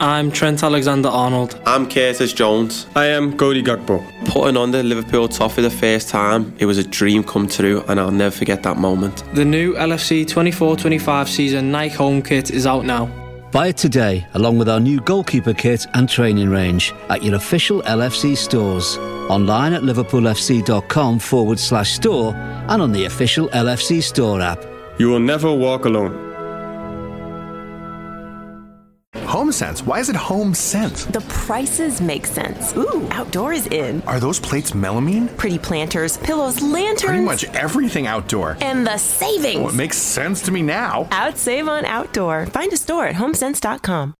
I'm Trent Alexander-Arnold. I'm Curtis Jones. I am Cody Gakpo. Putting on the Liverpool top for the first time, it was a dream come true and I'll never forget that moment. The new LFC 24-25 season Nike home kit is out now. Buy it today, along with our new goalkeeper kit and training range at your official LFC stores. Online at liverpoolfc.com/store and on the official LFC store app. You will never walk alone. HomeSense. Why is it HomeSense? The prices make sense. Ooh, outdoor is in. Are those plates melamine? Pretty planters, pillows, lanterns. Pretty much everything outdoor. And the savings. Oh, it makes sense to me now. Out save on outdoor. Find a store at homesense.com.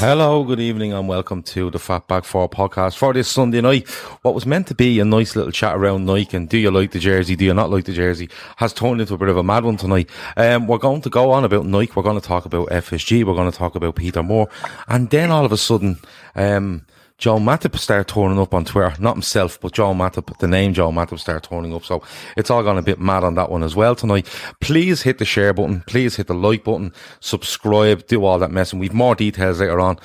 Hello, good evening and welcome to the Fatback 4 podcast for this Sunday night. What was meant to be a nice little chat around Nike and do you like the jersey, do you not like the jersey, has turned into a bit of a mad one tonight. We're going to go on about Nike, we're going to talk about FSG, we're going to talk about Peter Moore, and then all of a sudden, Joe Matip started turning up on Twitter. Not himself, but Joe Matip, the name Joe Matip started turning up. So it's all gone a bit mad on that one as well tonight. Please hit the share button. Please hit the like button. Subscribe. Do all that messing. We've more details later on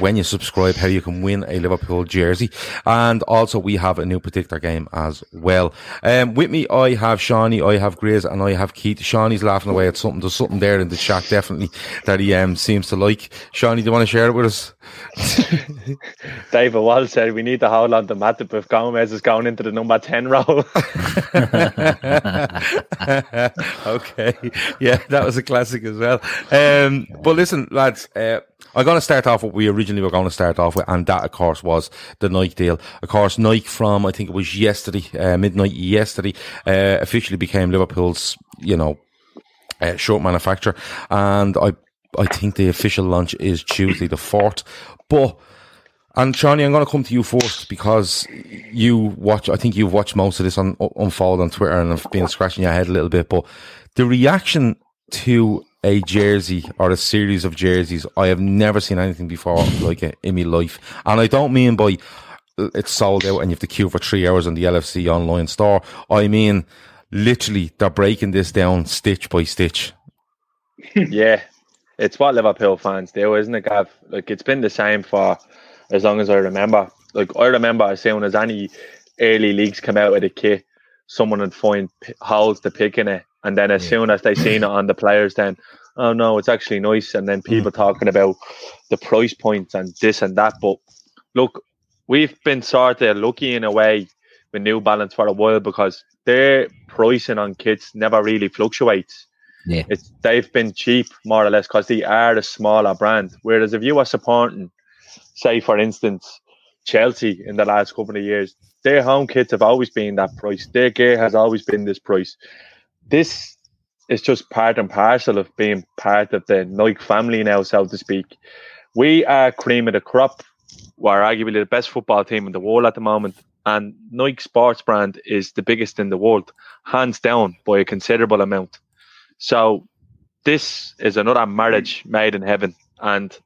when you subscribe, how you can win a Liverpool jersey. And also we have a new predictor game as well. With me, I have Shani, I have Grizz, and I have Keith. Shani's laughing away at something. There's something there in the chat, definitely, that he seems to like. Shani, do you want to share it with us? David Wall said we need to hold on to Matip if Gomez is going into the number 10 role. Okay, yeah, that was a classic as well. But listen, lads, I'm going to start off what we originally were going to start off with, and that, of course, was the Nike deal. Of course, Nike from, I think it was yesterday, midnight yesterday, officially became Liverpool's, shirt manufacturer, and I think the official launch is Tuesday the 4th, but... And Shani, I'm going to come to you first because you've watched most of this unfold on Twitter and have been scratching your head a little bit, but the reaction to a jersey or a series of jerseys, I have never seen anything before like it in my life. And I don't mean by it's sold out and you have to queue for 3 hours on the LFC online store. I mean, literally, they're breaking this down stitch by stitch. Yeah, it's what Liverpool fans do, isn't it, Gav? Like, it's been the same for... as long as I remember. Like, I remember as soon as any early leagues come out with a kit, someone would find holes to pick in it. And then as soon as they seen it on the players, then, oh no, it's actually nice. And then people talking about the price points and this and that. But look, we've been sort of lucky in a way with New Balance for a while because their pricing on kits never really fluctuates. Yeah, they've been cheap, more or less, because they are a smaller brand. Whereas if you are supporting, say, for instance, Chelsea in the last couple of years, their home kits have always been that price. Their gear has always been this price. This is just part and parcel of being part of the Nike family now, so to speak. We are cream of the crop. We're arguably the best football team in the world at the moment. And Nike sports brand is the biggest in the world, hands down, by a considerable amount. So this is another marriage made in heaven. And...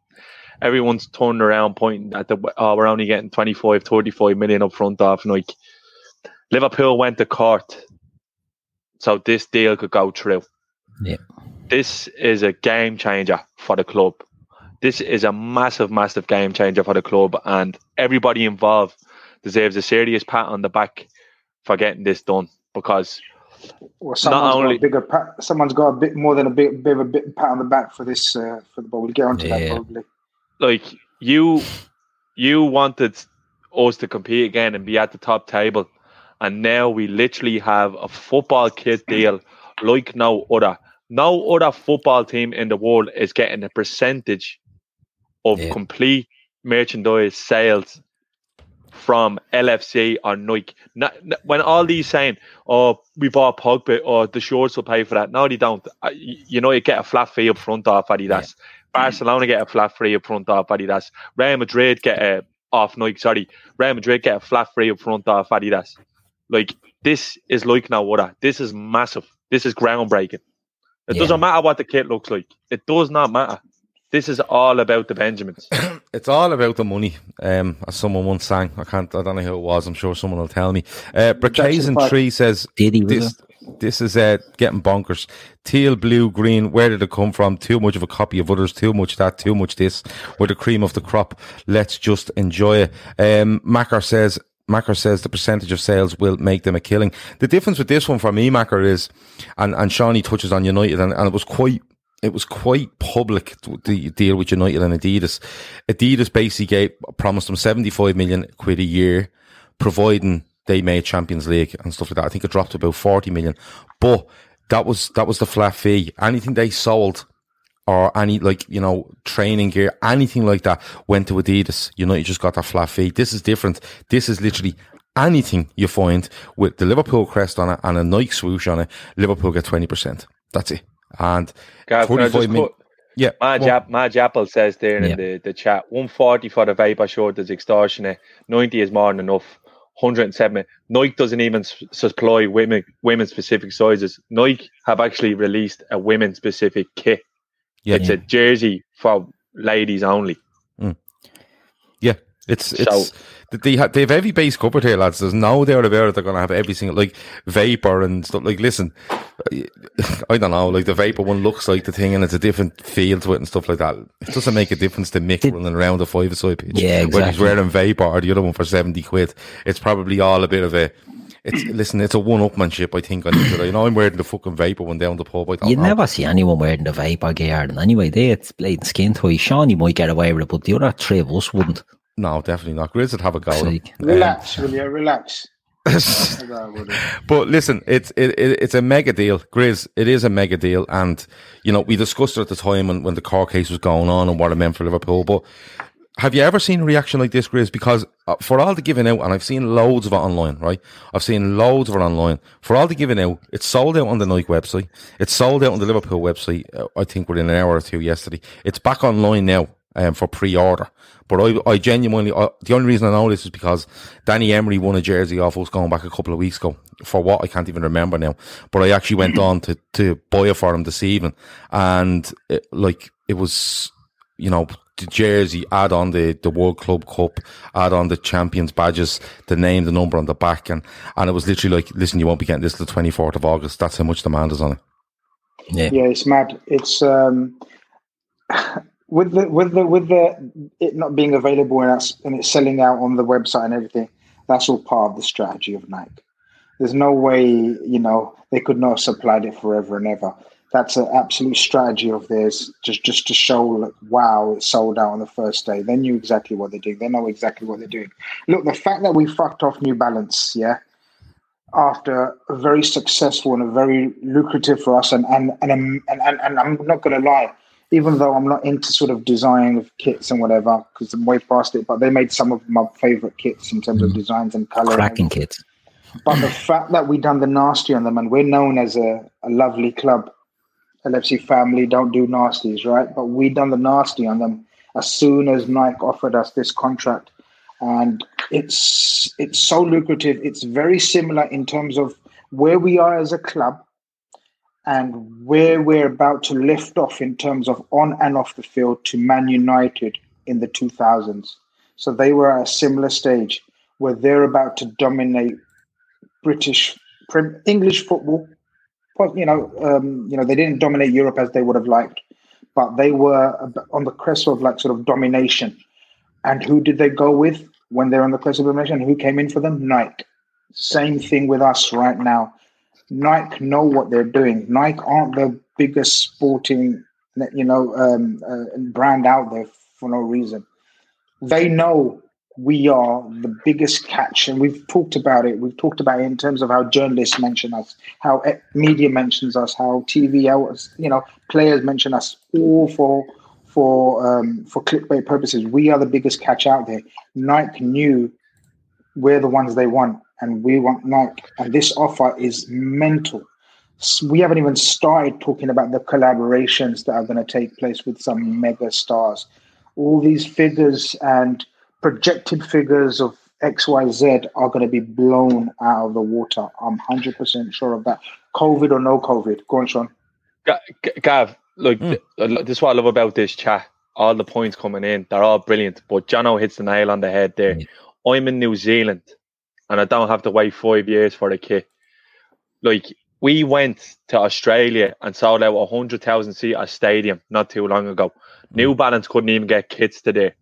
everyone's turning around pointing at we're only getting 25, 35 million up front off Nike. Liverpool went to court, so this deal could go through. Yeah. This is a game changer for the club. This is a massive, massive game changer for the club, and everybody involved deserves a serious pat on the back for getting this done because... Well, someone's got a bit more than a bit pat on the back for this, but we'll get onto that probably. Like, you wanted us to compete again and be at the top table, and now we literally have a football kit deal like no other. No other football team in the world is getting a percentage of complete merchandise sales from LFC or Nike. When all these saying, oh, we bought Pogba, or the shorts will pay for that. No, they don't. You get a flat fee up front off Adidas. Yeah. Barcelona get a flat free up front off Adidas. Real Madrid get a flat free up front off Adidas. Like, this is like no other. This is massive. This is groundbreaking. It doesn't matter what the kit looks like. It does not matter. This is all about the Benjamins. It's all about the money, as someone once sang. I don't know who it was. I'm sure someone will tell me. Bracazin Tree says, this is getting bonkers. Teal, blue, green, where did it come from? Too much of a copy of others, too much that, too much this. We're the cream of the crop. Let's just enjoy it. Macker says the percentage of sales will make them a killing. The difference with this one for me, Macker, is, and Shani touches on United, and it was quite public, the deal with United and Adidas. Adidas basically promised them 75 million quid a year, providing they made Champions League and stuff like that. I think it dropped to about 40 million, but that was the flat fee. Anything they sold, or any, like, you know, training gear, anything like that, went to Adidas. You know, you just got that flat fee. This is different. This is literally anything you find with the Liverpool crest on it and a Nike swoosh on it. Liverpool get 20%. That's it. And Gav, 45 minutes. Yeah, Madge Apple says there in the chat, 140 for the Vapor short is extortionate. 90 is more than enough. 107. Nike doesn't even supply women specific sizes. Nike have actually released a women specific kit. Yeah, it's a jersey for ladies only. Mm. Yeah, it's so, they have every base covered here, lads. There's no doubt about it. They're going to have every single, like, Vapor and stuff. Like, listen, I don't know. Like, the Vapor one looks like the thing, and it's a different feel to it and stuff like that. It doesn't make a difference to Mick running around a 5-a-side pitch. Yeah, exactly. When he's wearing Vapor or the other one for 70 quid, it's probably all a bit of a... It's a one-upmanship, I think, on each other. You know, I'm wearing the fucking Vapor one down the pub. You never see anyone wearing the Vapor gear. And anyway, it's blatant skin toy. Sean, you might get away with it, but the other three of us wouldn't. No, definitely not. Grizz would have a go. Relax, will you? Relax. But listen, it's a mega deal, Grizz. It is a mega deal, and, you know, we discussed it at the time when the court case was going on and what it meant for Liverpool, but... Have you ever seen a reaction like this, Grizz? Because for all the giving out, and I've seen loads of it online, right? I've seen loads of it online. For all the giving out, it's sold out on the Nike website. It's sold out on the Liverpool website, I think, within an hour or two yesterday. It's back online now for pre-order. But I genuinely, the only reason I know this is because Danny Emery won a jersey off us going back a couple of weeks ago. For what, I can't even remember now. But I actually went on to buy it for him this evening. And it was, you know... The jersey, add on the World Club Cup, add on the Champions badges, the name, the number on the back, and it was literally like, listen, you won't be getting this till the 24th of August. That's how much demand is on it. Yeah, it's mad. It's with it not being available and it's selling out on the website and everything. That's all part of the strategy of Nike. There's no way, you know, they could not have supplied it forever and ever. That's an absolute strategy of theirs, just to show, like, wow, it sold out on the first day. They knew exactly what they're doing. They know exactly what they're doing. Look, the fact that we fucked off New Balance, after a very successful and a very lucrative for us, and I'm not going to lie, even though I'm not into sort of design of kits and whatever, because I'm way past it, but they made some of my favourite kits in terms of designs and colour. Cracking kits. But the fact that we done the nasty on them, and we're known as a lovely club, LFC family, don't do nasties, right? But we done the nasty on them as soon as Nike offered us this contract. And it's so lucrative. It's very similar in terms of where we are as a club and where we're about to lift off in terms of on and off the field to Man United in the 2000s. So they were at a similar stage where they're about to dominate English football. Well, they didn't dominate Europe as they would have liked, but they were on the crest of, like, sort of domination. And who did they go with when they're on the crest of domination? Who came in for them? Nike. Same thing with us right now. Nike know what they're doing. Nike aren't the biggest sporting, brand out there for no reason. They know we are the biggest catch, and we've talked about it. We've talked about it in terms of how journalists mention us, how media mentions us, how TV, players mention us, all for clickbait purposes. We are the biggest catch out there. Nike knew we're the ones they want, and we want Nike. And this offer is mental. We haven't even started talking about the collaborations that are going to take place with some mega stars. All these figures and projected figures of XYZ are going to be blown out of the water. I'm 100% sure of that. COVID or no COVID. Go on, Sean. Gav, look, this is what I love about this chat. All the points coming in, they're all brilliant. But Jono hits the nail on the head there. I'm in New Zealand and I don't have to wait 5 years for a kit. Like, we went to Australia and sold out 100,000 seat at a stadium not too long ago. New Balance couldn't even get kits today.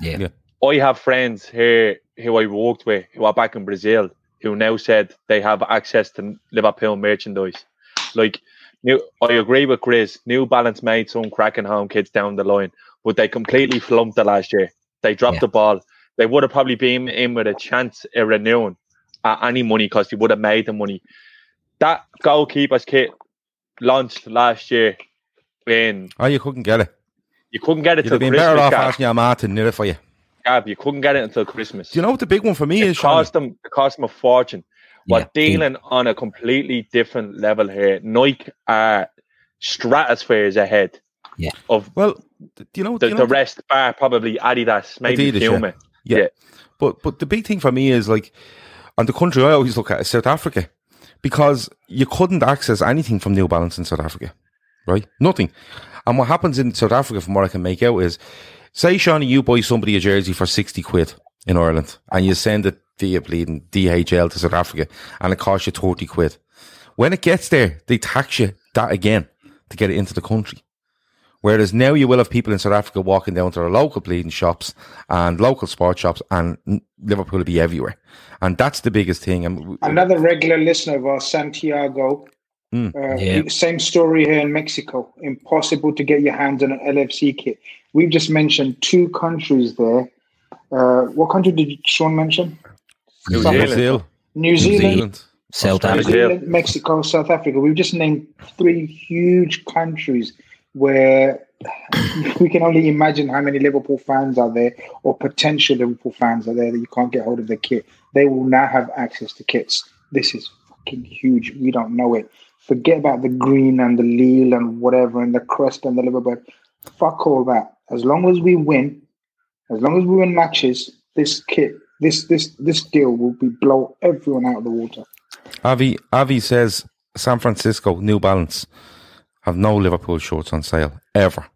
Yeah. I have friends here who I worked with who are back in Brazil who now said they have access to Liverpool merchandise. Like, I agree with Grizz. New Balance made some cracking home kids down the line, but they completely flumped it last year. They dropped the ball. They would have probably been in with a chance of renewing at any money because they would have made the money. That goalkeeper's kit launched last year. You couldn't get it. You couldn't get it till Christmas. You'd have been better off asking your mom to knit it for you. Gab, you couldn't get it until Christmas. Do you know what the big one for me is? It cost them a fortune. We're dealing on a completely different level here. Nike are stratospheres ahead of the rest bar, probably Adidas, maybe Puma. Yeah. But the big thing for me is, like, on the country I always look at is South Africa, because you couldn't access anything from New Balance in South Africa, right? Nothing. And what happens in South Africa, from what I can make out, is, say, Shani, you buy somebody a jersey for 60 quid in Ireland and you send it via bleeding DHL to South Africa and it costs you 30 quid. When it gets there, they tax you that again to get it into the country. Whereas now you will have people in South Africa walking down to their local bleeding shops and local sports shops, and Liverpool will be everywhere. And that's the biggest thing. And another regular listener of ours, Santiago, same story here in Mexico. Impossible to get your hands on an LFC kit. We've just mentioned two countries there. What country did Sean mention? New Zealand. South Africa. Mexico, South Africa. We've just named three huge countries where we can only imagine how many Liverpool fans are there, or potential Liverpool fans are there, that you can't get hold of the kit. They will now have access to kits. This is fucking huge. We don't know it. Forget about the green and the leal and whatever and the crest and the Liverpool. Fuck all that. As long as we win, matches, this kit, this deal will be blow everyone out of the water. Avi says, San Francisco, New Balance have no Liverpool shorts on sale ever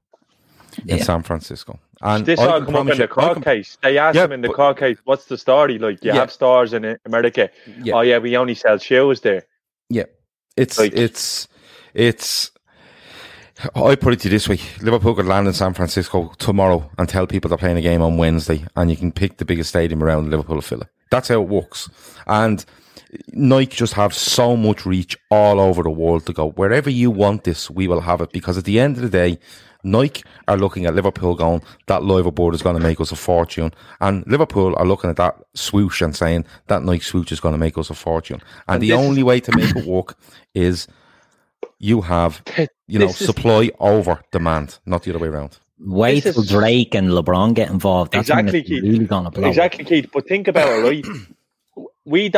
in San Francisco. And this all come up in the car case. They asked him in the car case, what's the story? Like, you have stars in America. Yeah. Oh yeah, we only sell shoes there. Yeah. It's I put it to you this way. Liverpool could land in San Francisco tomorrow and tell people they're playing a game on Wednesday, and you can pick the biggest stadium around Liverpool to fill it. That's how it works. And Nike just have so much reach all over the world to go, wherever you want this, we will have it. Because at the end of the day, Nike are looking at Liverpool going, that liveaboard is going to make us a fortune. And Liverpool are looking at that swoosh and saying, that Nike swoosh is going to make us a fortune. And the only way to make it work is... you have, supply over demand, not the other way around. Wait till Drake and LeBron get involved. That's exactly, Keith. Really gonna blow. Exactly, Keith. But think about it, right? I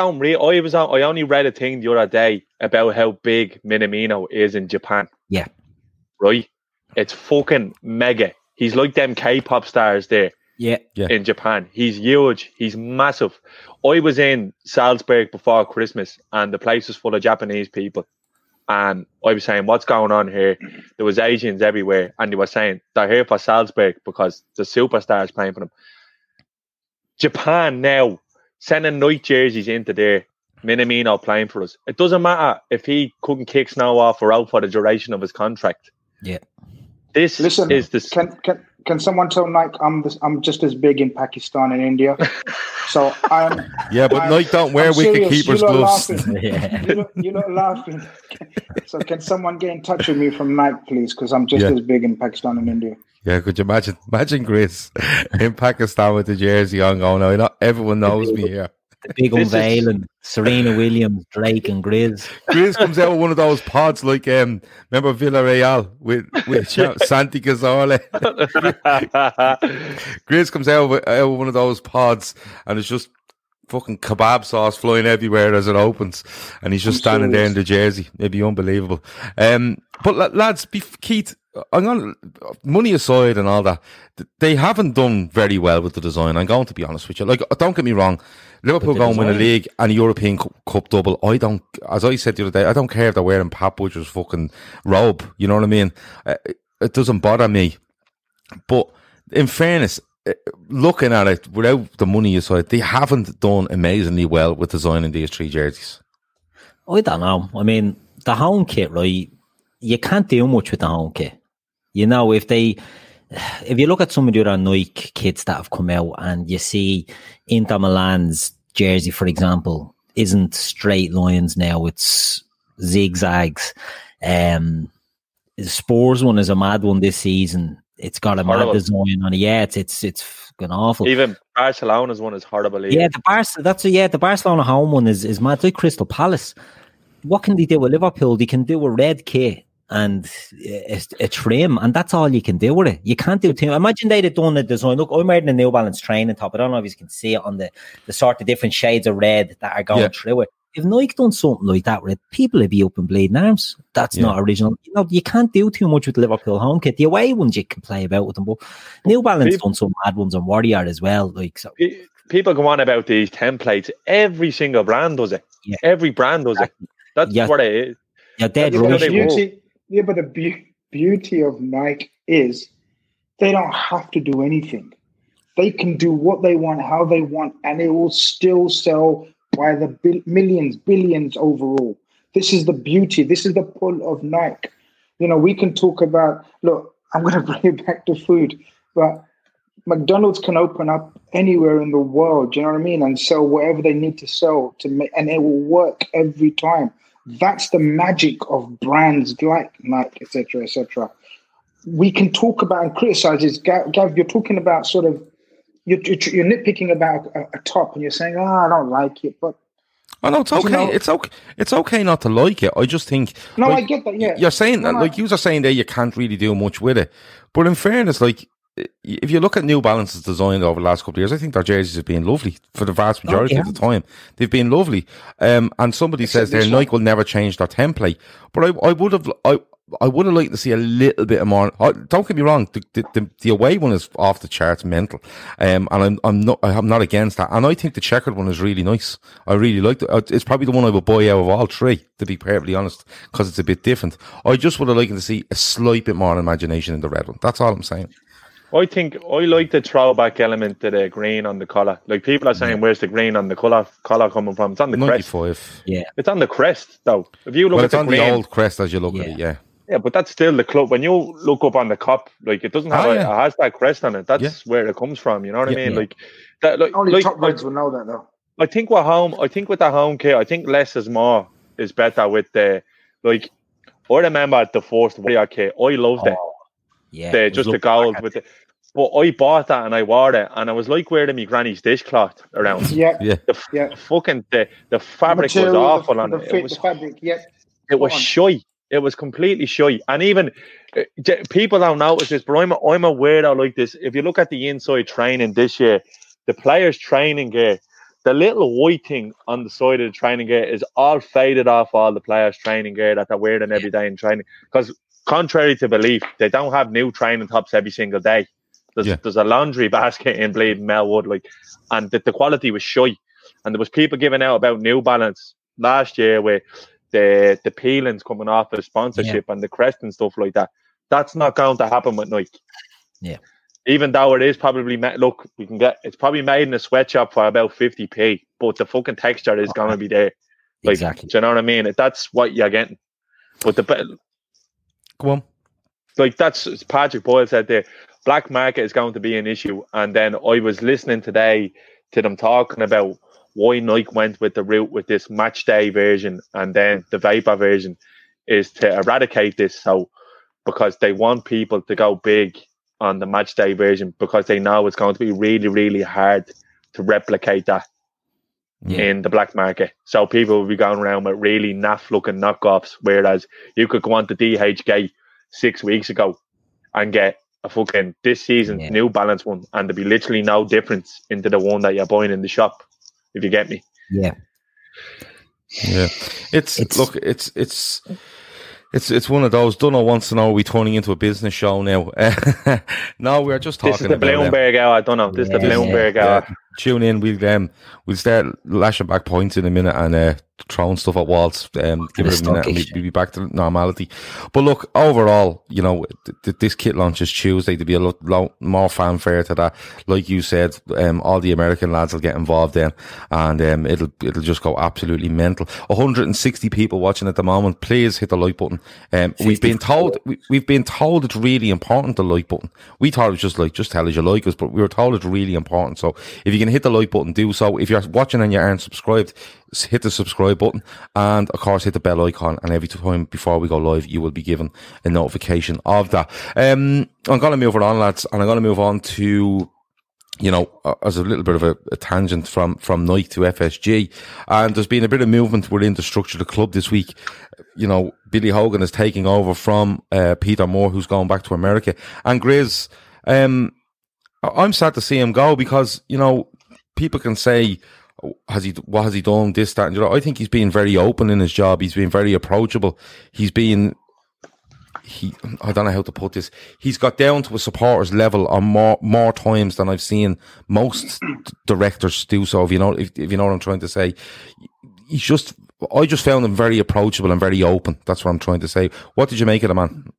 only read a thing the other day about how big Minamino is in Japan. Yeah, right. It's fucking mega. He's like them K-pop stars there. Yeah. In Japan, he's huge. He's massive. I was in Salzburg before Christmas, and the place was full of Japanese people. And I was saying, what's going on here? There was Asians everywhere. And they were saying, they're here for Salzburg because the superstars playing for them. Japan now, sending Nike jerseys into there, Minamino playing for us. It doesn't matter if he couldn't kick snow off or out for the duration of his contract. Yeah. Can someone tell Nike I'm just as big in Pakistan and India? So I'm... yeah, but Nike don't wear wicketkeeper's gloves. You're not laughing. So can someone get in touch with me from Nike, please? Because I'm just as big in Pakistan and India. Yeah, could you imagine? Imagine Chris in Pakistan with the jersey on going, oh, not everyone knows me here. The big unveiling, Serena Williams, Drake and Grizz. Grizz comes out with one of those pods, like, remember Villarreal with Santi Cazorla? Grizz comes out with one of those pods and it's just fucking kebab sauce flying everywhere as it opens, and he's just standing there in the jersey. It'd be unbelievable. But lads, Keith, money aside and all that, they haven't done very well with the design. I'm going to be honest with you. Like, don't get me wrong, Liverpool go and win a league and a European Cup double. I don't, as I said the other day, I don't care if they're wearing Pat Butcher's fucking robe. You know what I mean? It doesn't bother me. But in fairness, looking at it without the money aside, they haven't done amazingly well with designing these three jerseys. I don't know. I mean, the home kit, right? You can't do much with the home kit. You know, if you look at some of the other Nike kits that have come out and you see Inter Milan's jersey, for example, isn't straight lines now, it's zigzags. Spurs one is a mad one this season. It's got a horrible mad design on it. Yeah, it's fucking awful. Even Barcelona's one is horrible. Either. Yeah, the Barcelona home one is mad. It's like Crystal Palace. What can they do with Liverpool? They can do a red kit and a trim, and that's all you can do with it. You can't do trim. Imagine they'd have done a design. Look, I'm wearing a New Balance training top. I don't know if you can see it on the sort of different shades of red that are going through it. If Nike done something like that with it, people would be up in bleeding arms. That's not original. You know, you can't do too much with Liverpool home kit. The away ones you can play about with them, but New Balance done some mad ones on Warrior as well. Like, so people go on about these templates. Every single brand does it. Yeah. Every brand does it. That's what it is. Yeah, but the beauty of Nike is they don't have to do anything. They can do what they want, how they want, and it will still sell by the millions, billions overall. This is the beauty. This is the pull of Nike. You know, we can talk about, look, I'm going to bring it back to food, but McDonald's can open up anywhere in the world, do you know what I mean, and sell whatever they need to sell, and it will work every time. That's the magic of brands like Nike, etc., etc. We can talk about and criticize this. Gav, you're talking about sort of, you're nitpicking about a top, and you're saying, I don't like it, but... Oh, no, it's okay. You know, it's okay not to like it. I just think... No, like, I get that, yeah. You're saying, you are saying there you can't really do much with it. But in fairness, like, if you look at New Balance's design over the last couple of years, I think their jerseys have been lovely for the vast majority of the time. They've been lovely. And somebody says their Nike will never change their template. But I would have liked to see a little bit more. Don't get me wrong, the away one is off the charts mental. And I'm not against that. And I think the checkered one is really nice. I really like it. It's probably the one I would buy out of all three, to be perfectly honest, because it's a bit different. I just would have liked to see a slight bit more imagination in the red one. That's all I'm saying. I think I like the throwback element to the green on the collar. Like, people are saying, where's the green on the collar coming from? It's on the 95. Crest. Yeah. It's on the crest, though. If you look at the green, the old crest as you look at it, Yeah, but that's still the club. When you look up on the cop, like, it doesn't have it has that crest on it. That's where it comes from, you know what I mean? Yeah. Like, that, like, only top lads will know that, though. I think with the home kit, I think less is more is better with the, like, I remember the first Warrior kit. I loved it. Yeah, just the gold with it. But I bought that and I wore it, and I was like wearing my granny's dishcloth around. The fabric was awful on it. It was shy. It was completely shy. And even people don't notice this, but I'm a weirdo like this. If you look at the inside training this year, the players' training gear, the little white thing on the side of the training gear is all faded off all the players' training gear that they're wearing every day in training, because contrary to belief, they don't have new training tops every single day. There's a laundry basket in bleeding Melwood, like, and the quality was shy. And there was people giving out about New Balance last year with the peelings coming off the sponsorship and the crest and stuff like that. That's not going to happen with Nike. Yeah. Even though it is probably it's probably made in a sweatshop for about 50p, but the fucking texture is going to be there. Like, exactly. Do you know what I mean? That's what you're getting. But go on. Like, that's, as Patrick Boyle said there, black market is going to be an issue. And then I was listening today to them talking about why Nike went with the route with this match day version, and then the vapor version is to eradicate this. So, because they want people to go big on the match day version, because they know it's going to be really, really hard to replicate that in the black market. So people will be going around with really naff looking knockoffs, whereas you could go on to DHG 6 weeks ago and get a fucking this season's New Balance one, and there'll be literally no difference into the one that you're buying in the shop, if you get me. Yeah. It's It's one of those. Dunno wants to know, are we turning into a business show now? No, we're just talking. This is the Bloomberg hour. I don't know. This is the Bloomberg hour. Tune in. We'll start lashing back points in a minute and throwing stuff at walls. Give it a minute and we'll be back to normality. But look, overall, you know, this kit launches Tuesday. There'll be a lot more fanfare to that. Like you said, all the American lads will get involved then, and it'll just go absolutely mental. 160 people watching at the moment. Please hit the like button. We've been told it's really important, the like button. We thought it was just like, just tell us you like us, but we were told it's really important. So if you can hit the like button, do so. If you're watching and you aren't subscribed, hit the subscribe button, and of course hit the bell icon, and every time before we go live you will be given a notification of that. I'm going to move on, lads, and I'm going to move on to, you know, as a little bit of a tangent from Nike to FSG, and there's been a bit of movement within the structure of the club this week. You know, Billy Hogan is taking over from Peter Moore, who's going back to America, and Grizz, I'm sad to see him go, because, you know, people can say, what has he done, this, that, and, you know, I think he's been very open in his job. He's been very approachable. I don't know how to put this. He's got down to a supporters level on more times than I've seen most directors do. So if you know what I'm trying to say, I just found him very approachable and very open. That's what I'm trying to say. What did you make of the man?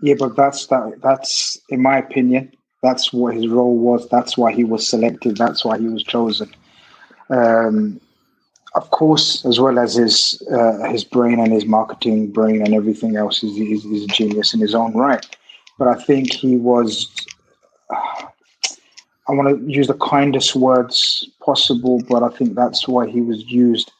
Yeah, but that's in my opinion, that's what his role was. That's why he was selected. That's why he was chosen. Of course, as well as his brain and his marketing brain and everything else, he's a genius in his own right. But I think he was, I want to use the kindest words possible, but I think that's why he was used,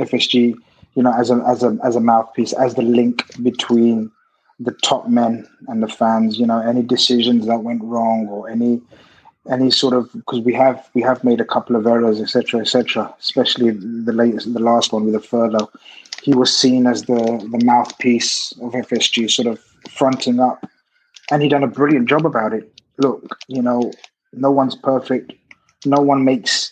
FSG, you know, as a mouthpiece, as the link between the top men and the fans. You know, any decisions that went wrong or any sort of, because we have made a couple of errors, etc., etc., especially the last one with the furlough. He was seen as the mouthpiece of FSG, sort of fronting up, and he done a brilliant job about it. Look, you know, no one's perfect. No one makes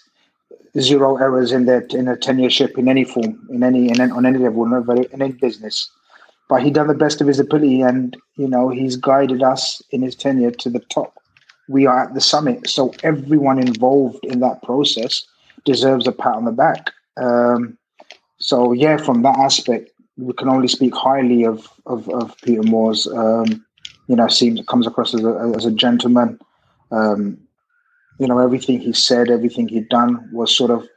zero errors in a tenureship in any form, on any level, in any business. But he done the best of his ability, and you know, he's guided us in his tenure to the top. We are at the summit, so everyone involved in that process deserves a pat on the back. So yeah, from that aspect, we can only speak highly of Peter Moore's. You know, comes across as a gentleman. You know, everything he said, everything he'd done was sort of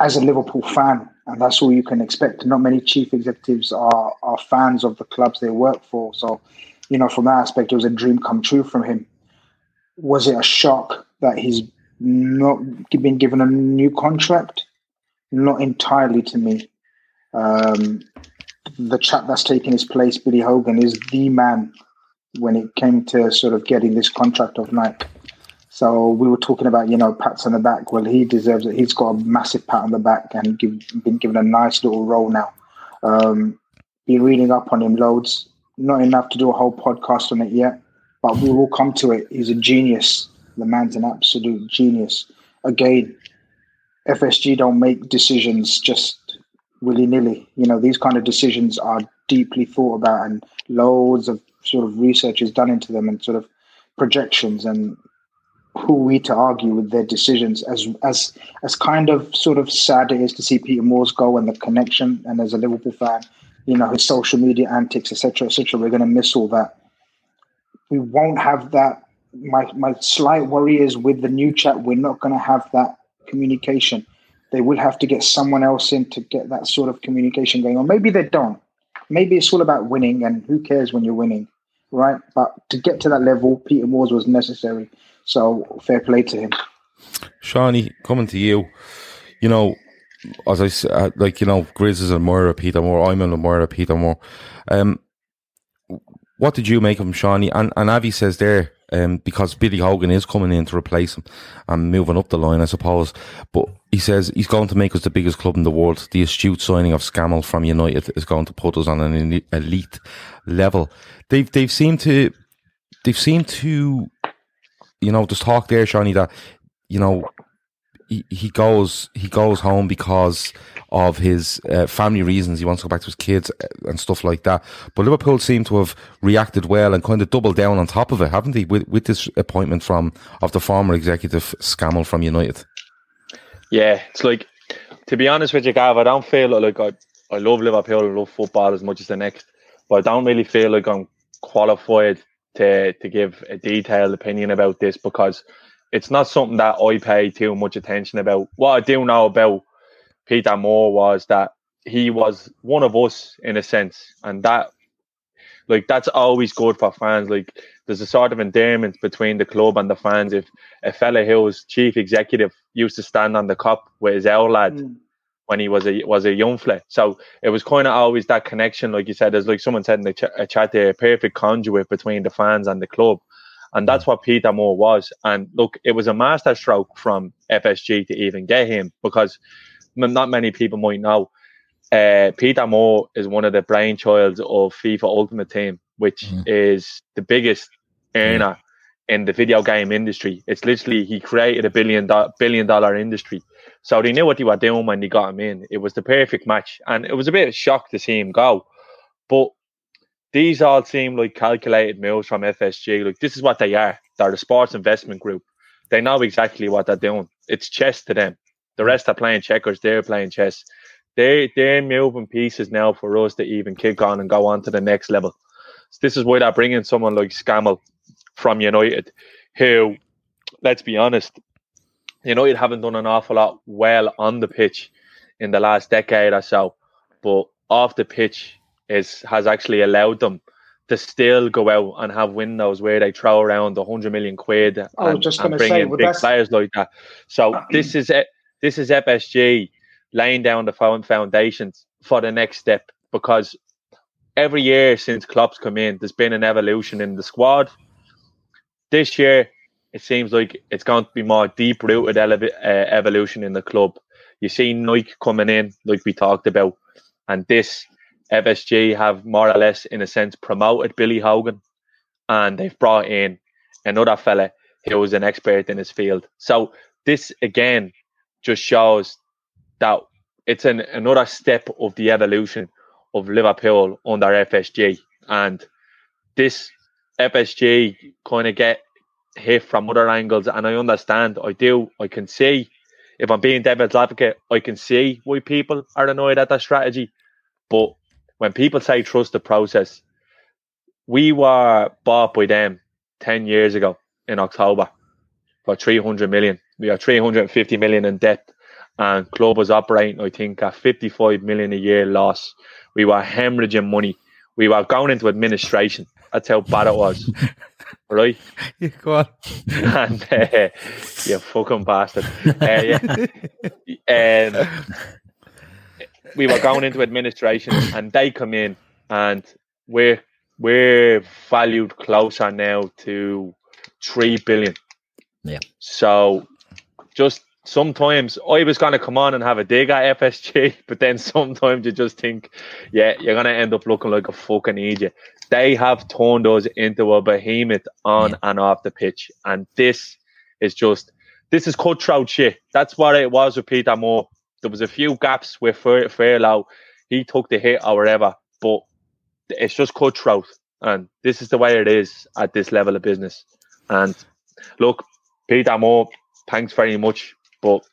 as a Liverpool fan, and that's all you can expect. Not many chief executives are fans of the clubs they work for, so you know, from that aspect, it was a dream come true from him. Was it a shock that he's not been given a new contract? Not entirely to me. The chap that's taking his place, Billy Hogan, is the man when it came to sort of getting this contract of Nike. So we were talking about, you know, pats on the back. Well, he deserves it. He's got a massive pat on the back and been given a nice little role now. Been reading up on him loads. Not enough to do a whole podcast on it yet. But we will come to it. He's a genius. The man's an absolute genius. Again, FSG don't make decisions just willy-nilly. You know, these kind of decisions are deeply thought about, and loads of sort of research is done into them, and sort of projections. And who are we to argue with their decisions? As kind of sort of sad it is to see Peter Moore's go and the connection, and as a Liverpool fan, you know, his social media antics, etc., etc., we're going to miss all that. We won't have that. My slight worry is with the new chat, we're not going to have that communication. They will have to get someone else in to get that sort of communication going on. Maybe they don't. Maybe it's all about winning, and who cares when you're winning, right? But to get to that level, Peter Moore's was necessary. So fair play to him. Shani, coming to you, you know, as I said, like, you know, Grizz is an admirer of Peter Moore. I'm an admirer of Peter Moore. What did you make of him, Shawnee? And Avi says there, because Billy Hogan is coming in to replace him and moving up the line, I suppose. But he says he's going to make us the biggest club in the world. The astute signing of Scammell from United is going to put us on an elite level. They've seemed to, you know, there's talk there, Shawnee, that, you know, he goes home because of his family reasons. He wants to go back to his kids and stuff like that. But Liverpool seem to have reacted well and kind of doubled down on top of it, haven't they? With this appointment of the former executive Scammell from United. Yeah, it's like, to be honest with you, Gav, I don't feel like I love Liverpool and love football as much as the next, but I don't really feel like I'm qualified to give a detailed opinion about this because it's not something that I pay too much attention about. What I do know about Peter Moore was that he was one of us in a sense, and that, like, that's always good for fans. Like, there's a sort of endearment between the club and the fans. If a fella who was chief executive used to stand on the cop with his old lad when he was a young fella, so it was kind of always that connection. Like you said, there's, like someone said in a chat there, a perfect conduit between the fans and the club, and that's what Peter Moore was. And look, it was a masterstroke from FSG to even get him, because not many people might know. Peter Moore is one of the brainchilds of FIFA Ultimate Team, which is the biggest earner in the video game industry. It's literally, he created a billion dollar industry. So they knew what they were doing when they got him in. It was the perfect match. And it was a bit of a shock to see him go. But these all seem like calculated moves from FSG. Like, this is what they are. They're a sports investment group. They know exactly what they're doing. It's chess to them. The rest are playing checkers. They're playing chess. They're moving pieces now for us to even kick on and go on to the next level. So this is why they're bringing someone like Scammell from United, who, let's be honest, United haven't done an awful lot well on the pitch in the last decade or so, but off the pitch has actually allowed them to still go out and have windows where they throw around £100 million and bring in big players like that. So this is it. This is FSG laying down the foundations for the next step, because every year since Klopp's come in, there's been an evolution in the squad. This year, it seems like it's going to be more deep-rooted evolution in the club. You see Nike coming in, like we talked about, and this FSG have more or less, in a sense, promoted Billy Hogan, and they've brought in another fella who was an expert in his field. So this, again, just shows that it's another step of the evolution of Liverpool under FSG. And this FSG kind of get hit from other angles, and I understand, I can see, if I'm being devil's advocate, I can see why people are annoyed at that strategy. But when people say trust the process, we were bought by them 10 years ago in October for 300 million. We are 350 million in debt, and club was operating, I think, at 55 million a year loss. We were hemorrhaging money. We were going into administration. That's how bad it was. Right? Yeah, go on. And you fucking bastard. We were going into administration, and they come in, and we're valued closer now to 3 billion. Yeah. So just sometimes I was going to come on and have a dig at FSG, but then sometimes you just think, yeah, you're going to end up looking like a fucking idiot. They have turned us into a behemoth on and off the pitch. And this is cutthroat shit. That's what it was with Peter Moore. There was a few gaps with Fairlow. He took the hit or whatever, but it's just cutthroat. And this is the way it is at this level of business. And look, Peter Moore, thanks very much, but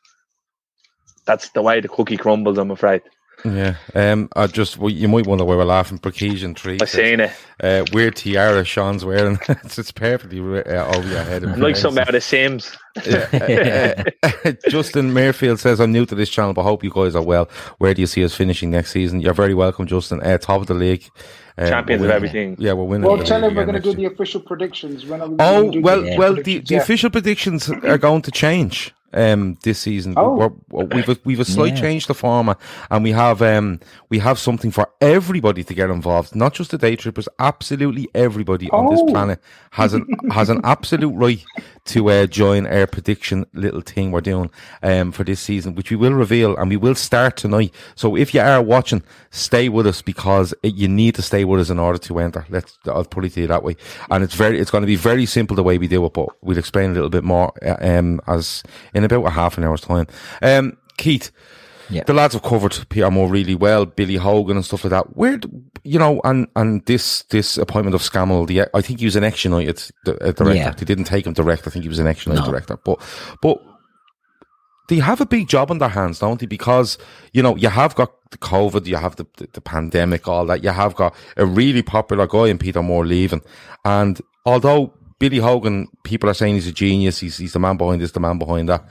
that's the way the cookie crumbles, I'm afraid. Yeah, you might wonder why we're laughing. Percussion tree. I've seen it. Weird tiara Sean's wearing. It's perfectly over your head. Like something out of Sims. Yeah. Justin Merfield says, I'm new to this channel, but hope you guys are well. Where do you see us finishing next season? You're very welcome, Justin. Top of the league. Champions of everything. Yeah, we're winning. Well, tell him we're going to do the official predictions. When are we the official predictions are going to change. This season, we've a slight change to format, and we have something for everybody to get involved, not just the day trippers. Absolutely everybody on this planet has an absolute right to join our prediction little thing we're doing for this season, which we will reveal, and we will start tonight. So if you are watching, stay with us, because you need to stay with us in order to enter. I'll put it to you that way. And it's going to be very simple the way we do it, but we'll explain a little bit more as in about a half an hour's time. Keith, yeah. The lads have covered Peter Moore really well, Billy Hogan and stuff like that. Where, you know, and this appointment of Scammell, I think he was an ex-United director. Yeah. They didn't take him direct. I think he was an ex-United director. But they have a big job on their hands, don't they? Because, you know, you have got the COVID, you have the pandemic, all that. You have got a really popular guy in Peter Moore leaving. And although Billy Hogan, people are saying he's a genius, he's the man behind this, the man behind that,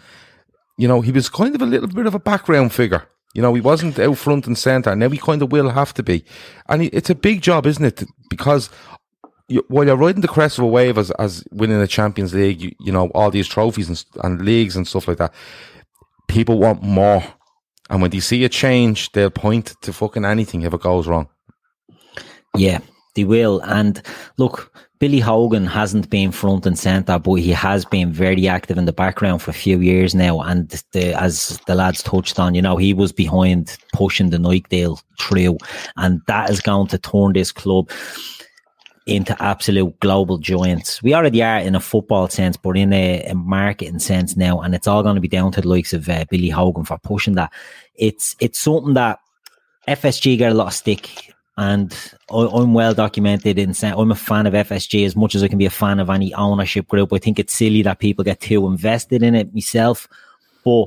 you know, he was kind of a little bit of a background figure. You know, he wasn't out front and centre. Now he kind of will have to be. And it's a big job, isn't it? Because while you're riding the crest of a wave as winning the Champions League, you know, all these trophies and leagues and stuff like that, people want more. And when they see a change, they'll point to fucking anything if it goes wrong. Yeah, they will. And look, Billy Hogan hasn't been front and centre, but he has been very active in the background for a few years now. And as the lads touched on, you know, he was behind pushing the Nike deal through. And that is going to turn this club into absolute global giants. We already are in a football sense, but in a marketing sense now. And it's all going to be down to the likes of Billy Hogan for pushing that. It's something that FSG got a lot of stick. And I'm well documented in saying I'm a fan of FSG as much as I can be a fan of any ownership group. I think it's silly that people get too invested in it myself. But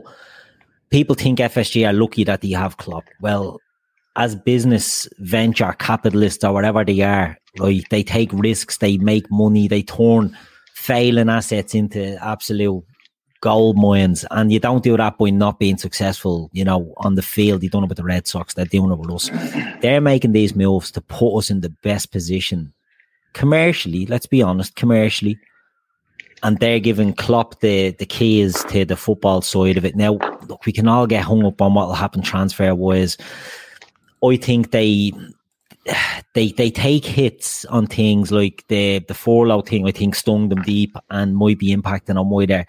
people think FSG are lucky that they have Klopp. Well, as business venture capitalists or whatever they are, right, they take risks, they make money, they turn failing assets into absolute gold mines, and you don't do that by not being successful, you know, on the field. You don't know about the Red Sox, they're doing it with us. They're making these moves to put us in the best position commercially, let's be honest, commercially. And they're giving Klopp the keys to the football side of it. Now, look, we can all get hung up on what will happen transfer-wise. I think they take hits on things like the furlough thing, I think, stung them deep and might be impacting on why they're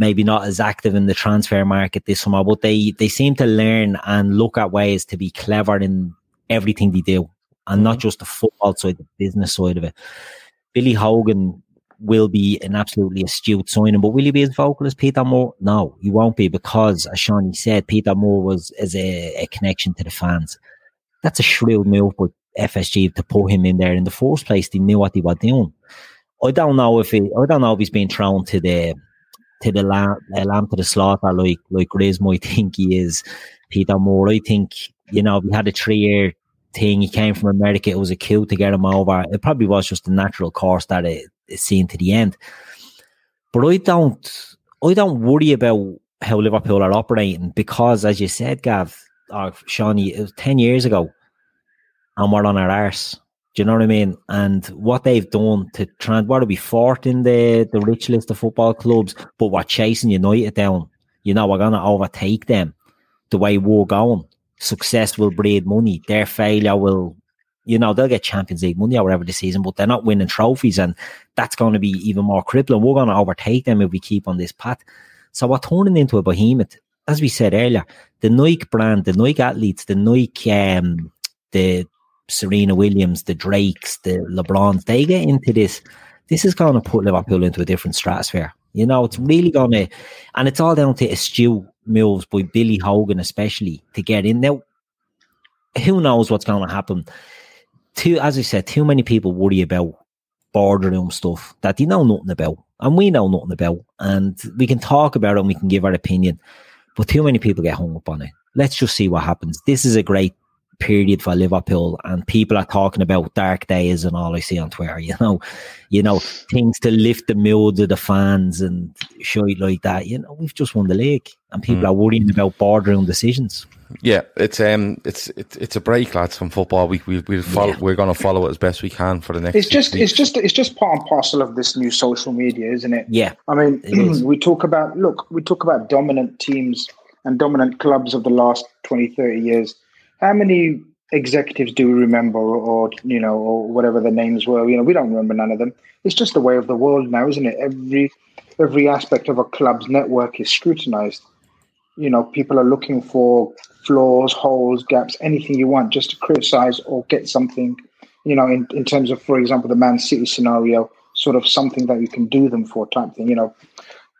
maybe not as active in the transfer market this summer, but they seem to learn and look at ways to be clever in everything they do, and not just the football side, the business side of it. Billy Hogan will be an absolutely astute signing, but will he be as vocal as Peter Moore? No, he won't be, because as Shani said, Peter Moore is a connection to the fans. That's a shrewd move by FSG to put him in there in the first place. They knew what they were doing. I don't know if he's been thrown to the lamb to the slaughter like Grizz might think he is, Peter Moore. I think, you know, we had a 3-year thing. He came from America. It was a coup to get him over. It probably was just the natural course that it seemed to the end. But I don't worry about how Liverpool are operating, because, as you said, Gav, or Shani, it was 10 years ago and we're on our arse. Do you know what I mean? And what they've done to try, what are we, fourth in the rich list of football clubs, but we're chasing United down. You know, we're going to overtake them the way we're going. Success will breed money. Their failure will, you know, they'll get Champions League money or whatever this season, but they're not winning trophies, and that's going to be even more crippling. We're going to overtake them if we keep on this path. So we're turning into a behemoth. As we said earlier, the Nike brand, the Nike athletes, the Nike, the Serena Williams, the Drakes, the LeBrons, they get into this. This is going to put Liverpool into a different stratosphere. You know, it's really going to, and it's all down to astute moves by Billy Hogan, especially, to get in. Now, who knows what's going to happen? As I said, too many people worry about boardroom stuff that they know nothing about, and we know nothing about, and we can talk about it and we can give our opinion, but too many people get hung up on it. Let's just see what happens. This is a great period for Liverpool, and people are talking about dark days and all I see on Twitter, you know, things to lift the mood of the fans and shit like that. You know, we've just won the league and people are worrying about boardroom decisions. Yeah, it's a break, lads, from football. We're going to follow it as best we can for the next. It's just part and parcel of this new social media, isn't it? Yeah, I mean, we talk about dominant teams and dominant clubs of the last 20, 30 years. How many executives do we remember, or, you know, or whatever the names were? You know, we don't remember none of them. It's just the way of the world now, isn't it? Every every aspect of a club's network is scrutinized. You know, people are looking for flaws, holes, gaps, anything you want, just to criticize or get something, you know, in terms of, for example, the Man City scenario, sort of something that you can do them for type thing, you know.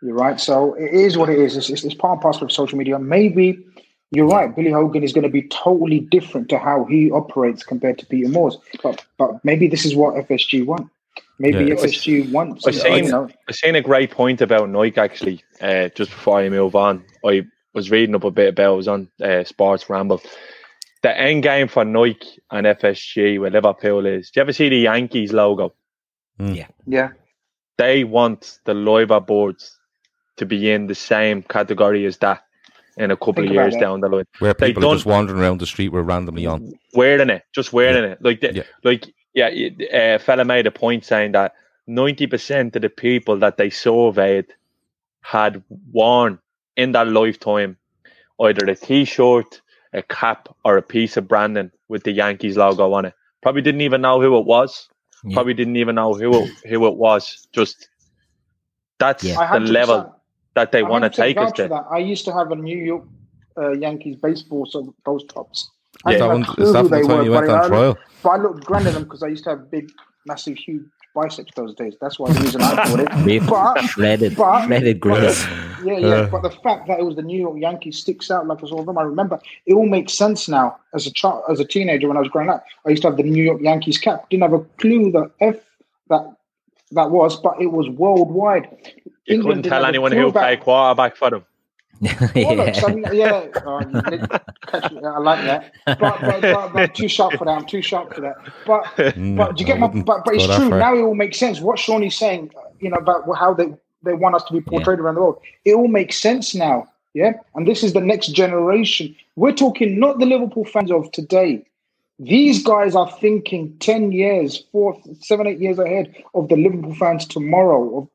You're right. So it is what it is. It's part and parcel of social media. Maybe you're right. Billy Hogan is going to be totally different to how he operates compared to Peter Moore's. But maybe this is what FSG want. Maybe FSG wants. I was saying a great point about Nike, actually, just before I move on. I was reading up a bit about it. I was on Sports Ramble. The end game for Nike and FSG where Liverpool is. Do you ever see the Yankees logo? Mm. Yeah. Yeah. They want the Liverboards to be in the same category as that in a couple of years down the line. Where people are just wandering around the street, we're randomly on. Wearing it, just wearing it. A fella made a point saying that 90% of the people that they surveyed had worn in their lifetime either a T-shirt, a cap, or a piece of branding with the Yankees logo on it. Probably didn't even know who it was. Yeah. Probably didn't even know who it was. Just... That's the level that they want to take us to. I used to have a New York Yankees baseball, so those tops. But I looked grand at them because I used to have big, massive, huge biceps those days. That's why the reason I bought it. But shredded Grizz. But the fact that it was the New York Yankees sticks out like us all of them. I remember it all makes sense now. As a teenager when I was growing up, I used to have the New York Yankees cap. Didn't have a clue that was, but it was worldwide. You England couldn't tell anyone who played quarterback for them. I like that. But I'm too sharp for that. But do you get my? But it's true. Now it all makes sense. What Sean is saying, you know, about how they want us to be portrayed around the world. It all makes sense now. Yeah, and this is the next generation. We're talking not the Liverpool fans of today. These guys are thinking 10 years, 7, 8 years ahead of the Liverpool fans tomorrow, of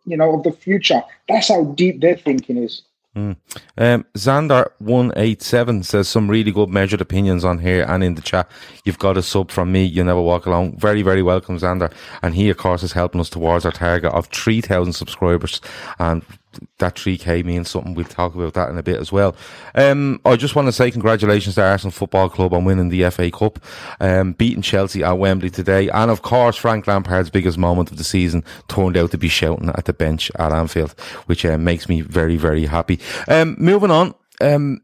the future. That's how deep their thinking is. Mm. Xander187 says some really good measured opinions on here and in the chat. You've got a sub from me, you never walk alone. Very, very welcome, Xander. And he, of course, is helping us towards our target of 3,000 subscribers. And that 3K means something. We'll talk about that in a bit as well. I just want to say congratulations to Arsenal Football Club on winning the FA Cup, beating Chelsea at Wembley today, and of course Frank Lampard's biggest moment of the season turned out to be shouting at the bench at Anfield, which makes me very, very happy. Moving on, I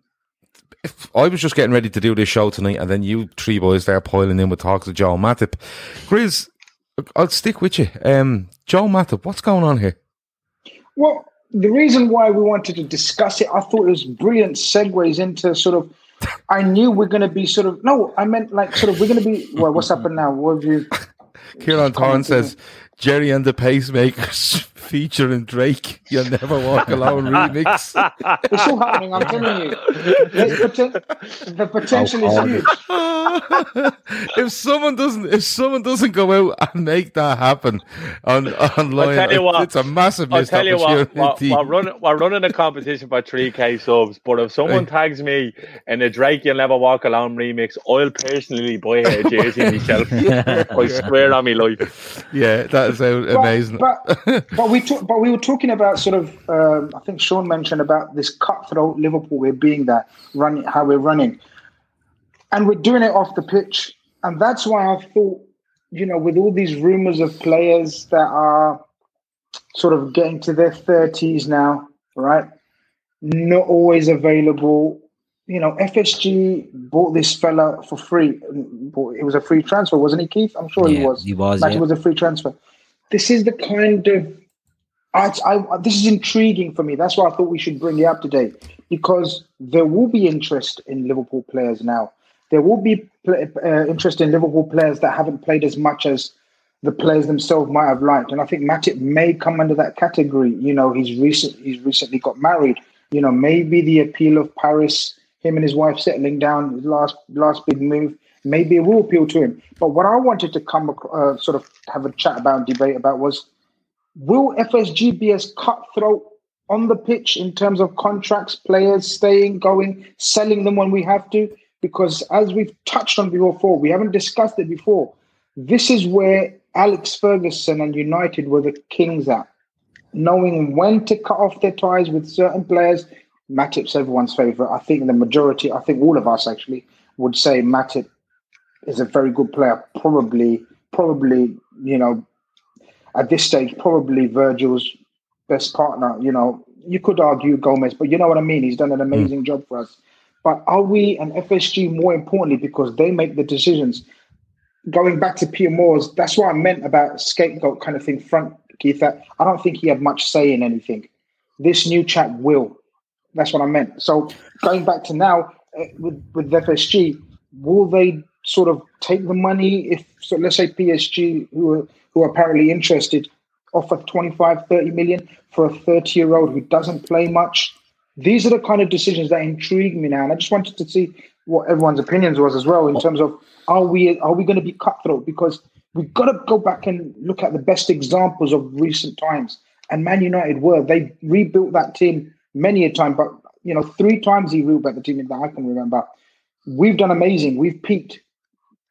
was just getting ready to do this show tonight, and then you three boys there piling in with talks of Joe Matip. Grizz, I'll stick with you. Joe Matip, what's going on here? Well, the reason why we wanted to discuss it, I thought it was brilliant segues into sort of, I knew we're going to be sort of, no, I meant like sort of, we're going to be, well, what's happened now? What have you? Kieran Torrance says, Jerry and the Pacemakers featuring Drake, You'll Never Walk Alone remix. It's all happening, I'm telling you. The potential is huge. If someone doesn't go out and make that happen online, it's a massive missed opportunity. We're running a competition by 3K subs, but if someone tags me in a Drake You'll Never Walk Alone remix, I'll personally buy a jersey myself. I swear on my life. Yeah, that is amazing. But we were talking about sort of, I think Sean mentioned about this cutthroat Liverpool we're being how we're running. And we're doing it off the pitch. And that's why I thought, you know, with all these rumours of players that are sort of getting to their 30s now, right? Not always available. You know, FSG bought this fella for free. It was a free transfer, wasn't he, Keith? I'm sure he was. He was, It was a free transfer. This is the kind of... this is intriguing for me. That's why I thought we should bring it up today, because there will be interest in Liverpool players now. There will be interest in Liverpool players that haven't played as much as the players themselves might have liked. And I think Matip may come under that category. You know, he's recently got married. You know, maybe the appeal of Paris, him and his wife settling down, his last big move, maybe it will appeal to him. But what I wanted to come sort of have a chat about and debate about was, will FSG be as cutthroat on the pitch in terms of contracts, players staying, going, selling them when we have to? Because as we've touched on before, we haven't discussed it before, this is where Alex Ferguson and United were the kings at. knowing when to cut off their ties with certain players. Matip's everyone's favourite. I think the majority, I think all of us actually, would say Matip is a very good player. Probably, you know, at this stage, probably Virgil's best partner. You know, you could argue Gomez, but you know what I mean? He's done an amazing job for us. But are we and FSG, more importantly, because they make the decisions, going back to Peter Moore's, that's what I meant about scapegoat kind of thing, front, Keith, that I don't think he had much say in anything. This new chap will. That's what I meant. So going back to now with FSG, will they sort of take the money if, so let's say PSG, who are apparently interested, offer 25, 30 million for a 30-year-old who doesn't play much? These are the kind of decisions that intrigue me now. And I just wanted to see what everyone's opinions was as well in terms of are we going to be cutthroat? Because we've got to go back and look at the best examples of recent times. And Man United were. They rebuilt that team many a time, but, you know, 3 times he rebuilt the team that I can remember. We've done amazing. We've peaked.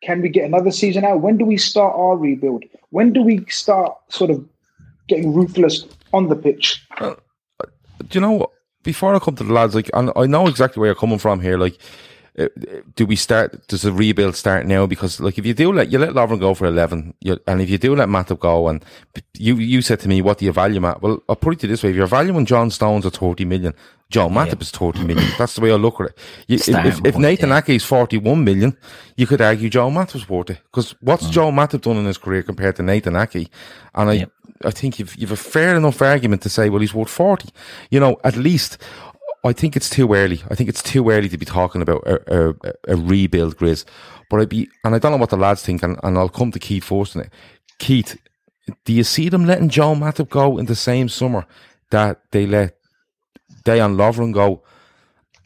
Can we get another season out? When do we start our rebuild? When do we start sort of getting ruthless on the pitch? Do you know what? Before I come to the lads, like, I know exactly where you're coming from here. Like, do we start? Does the rebuild start now? Because, like, if you do let Lovren go for 11, and if you do let Matip go, and you said to me, what do you value, Matt? Well, I'll put it to you this way: if you're valuing John Stones at 40 million, Joe Matip is 40 million. That's the way I look at it. If Nathan Ake is 41 million, you could argue Joe Matip's worth it. Because what's Joe Matip done in his career compared to Nathan Ake? And I think you've a fair enough argument to say, well, he's worth 40. You know, at least. I think it's too early. I think it's too early to be talking about a rebuild, Grizz. But and I don't know what the lads think, and I'll come to Keith first on it. Keith, do you see them letting Joe Matip go in the same summer that they let Dejan Lovren go?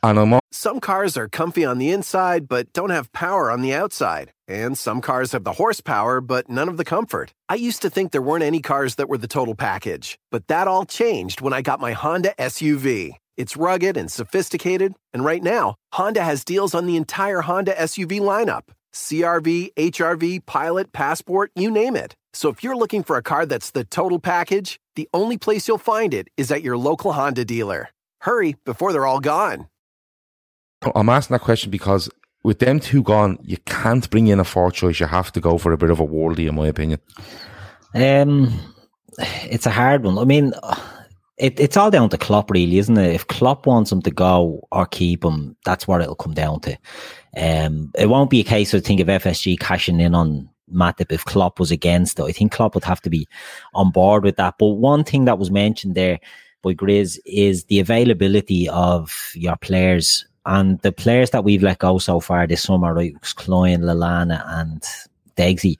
And some cars are comfy on the inside, but don't have power on the outside. And some cars have the horsepower, but none of the comfort. I used to think there weren't any cars that were the total package, but that all changed when I got my Honda SUV. It's rugged and sophisticated, and right now, Honda has deals on the entire Honda SUV lineup. CR-V, HR-V, Pilot, Passport, you name it. So if you're looking for a car that's the total package, the only place you'll find it is at your local Honda dealer. Hurry before they're all gone. I'm asking that question because with them two gone, you can't bring in a fourth choice. You have to go for a bit of a worldie, in my opinion. It's a hard one. I mean... It's all down to Klopp, really, isn't it? If Klopp wants him to go or keep him, that's what it'll come down to. It won't be a case, I think, of FSG cashing in on Matip if Klopp was against it. I think Klopp would have to be on board with that. But one thing that was mentioned there by Grizz is the availability of your players. And the players that we've let go so far this summer, right, Kloin, Lallana and Degsy,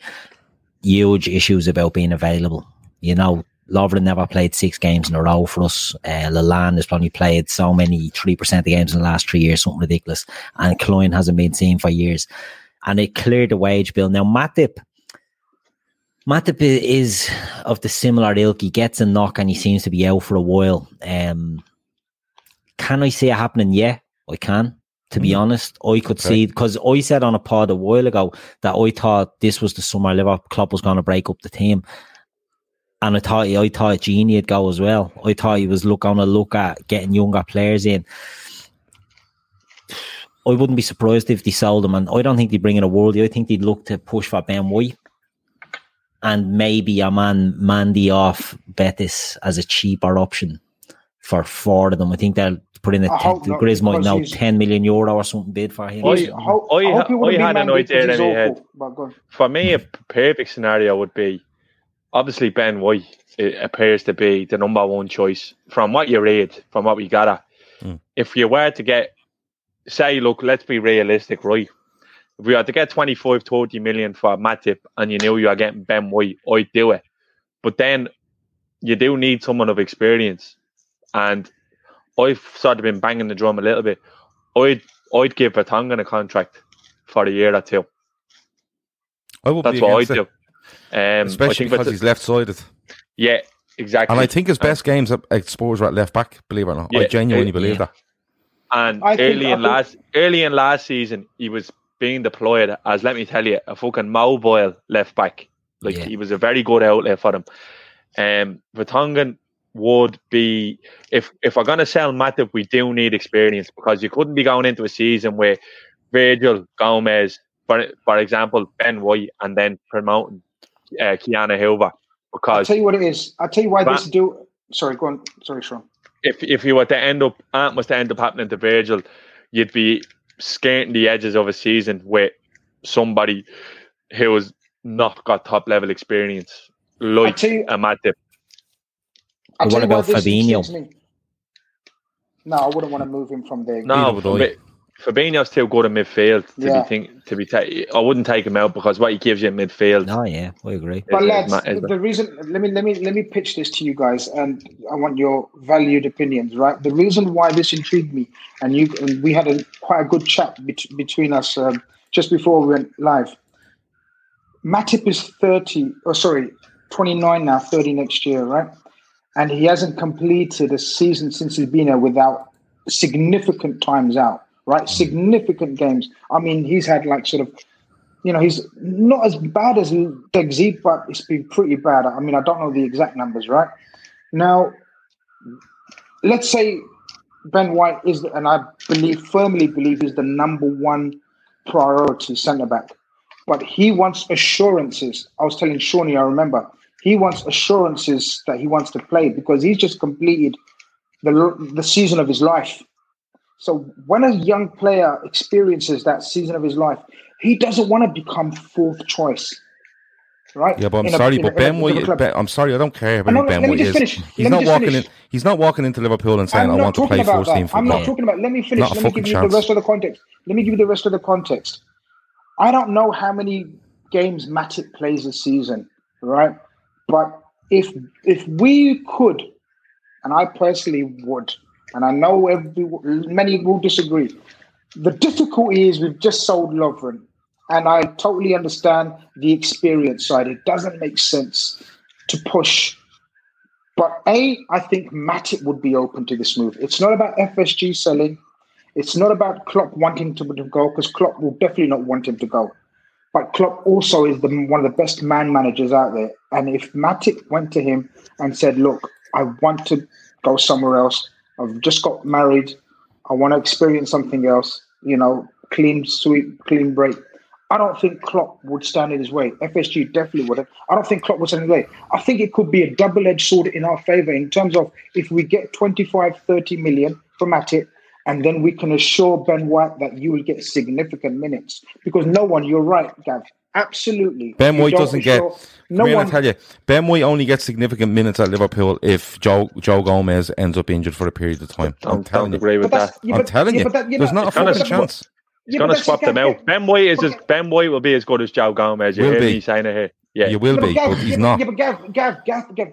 huge issues about being available, you know. Lovren never played 6 games in a row for us. Lallana has probably played so many 3% of games in the last 3 years, something ridiculous. And Kloin hasn't been seen for years. And it cleared the wage bill. Now, Matip is of the similar ilk. He gets a knock and he seems to be out for a while. Can I see it happening? Yeah, I can. To be honest, I could see, because I said on a pod a while ago that I thought this was the summer Liverpool Klopp was going to break up the team. And I thought Genie would go as well. I thought he was going to look at getting younger players in. I wouldn't be surprised if they sold him. And I don't think they'd bring in a worldie. I think they'd look to push for Ben White. And maybe a Mandy off Betis as a cheaper option for 4 of them. I think they'll put in Grizz might know, €10 million or something bid for him. I had an idea in my head. For me, a perfect scenario would be, obviously, Ben White appears to be the number one choice from what you read, from what we gather. If you were to get, say, look, let's be realistic, right? If we were to get 25, 30 million for Matip and you knew you are getting Ben White, I'd do it. But then you do need someone of experience. And I've sort of been banging the drum a little bit. I'd give Vertonghen a contract for a year or 2. That's what I'd do. Especially because he's left-sided. Yeah, exactly. And I think his best games at Spurs were at left-back, believe it or not. Yeah, I genuinely believe that. And early in last season, he was being deployed as, let me tell you, a fucking mobile left-back. Like, he was a very good outlet for them. Vertonghen, would be, if we're going to sell Matip, we do need experience, because you couldn't be going into a season with Virgil, Gomez, for example, Ben White, and then promoting Keanu Hoever. Because I'll tell you what it is. I'll tell you why this do. Sorry, go on. Sorry, Sean. If you were to end up, and was to end up happening to Virgil, you'd be skirting the edges of a season with somebody who has not got top level experience, like a Matip. I want to go Fabinho. No, I wouldn't want to move him from there. No, but Fabinho's too good in midfield I wouldn't take him out, because what he gives you in midfield. No, yeah, I agree. But lads, the reason. Let me pitch this to you guys, and I want your valued opinions. Right, the reason why this intrigued me, and we had quite a good chat between us just before we went live. Matip is 29 now, 30 next year, right? And he hasn't completed a season since he's been here without significant times out. Right, significant games. I mean, he's had he's not as bad as Degzi, but it's been pretty bad. I mean, I don't know the exact numbers, right? Now, let's say Ben White is, and I firmly believe is the number one priority centre-back. But he wants assurances. I was telling Shawnee, I remember, he wants assurances that he wants to play, because he's just completed the season of his life. So when a young player experiences that season of his life, he doesn't want to become fourth choice, right? Yeah, but I'm sorry, I don't care about Ben White. He's not walking into Liverpool and saying, "I want to play first team football." I'm not talking about. Let me finish. Let me give you the rest of the context. I don't know how many games Matip plays a season, right? But if we could, and I personally would. And I know many will disagree. The difficulty is we've just sold Lovren, and I totally understand the experience side. It doesn't make sense to push. But I think Matip would be open to this move. It's not about FSG selling. It's not about Klopp wanting to go, because Klopp will definitely not want him to go. But Klopp also is one of the best man managers out there. And if Matip went to him and said, "Look, I want to go somewhere else. I've just got married. I want to experience something else, clean sweep, clean break." I don't think Klopp would stand in his way. FSG definitely wouldn't. I don't think Klopp would stand in his way. I think it could be a double-edged sword in our favour, in terms of if we get 25, 30 million from Matip, and then we can assure Ben White that you will get significant minutes. Because no one, you're right, Gav, absolutely. Ben White I tell you, Ben White only gets significant minutes at Liverpool if Joe Gomez ends up injured for a period of time. I'm telling you. I'm telling you. There's not a fucking chance. He's going to swap them out. Ben White will be as good as Joe Gomez. You hear me saying it here? Yeah, you will be, but he's not. Yeah, but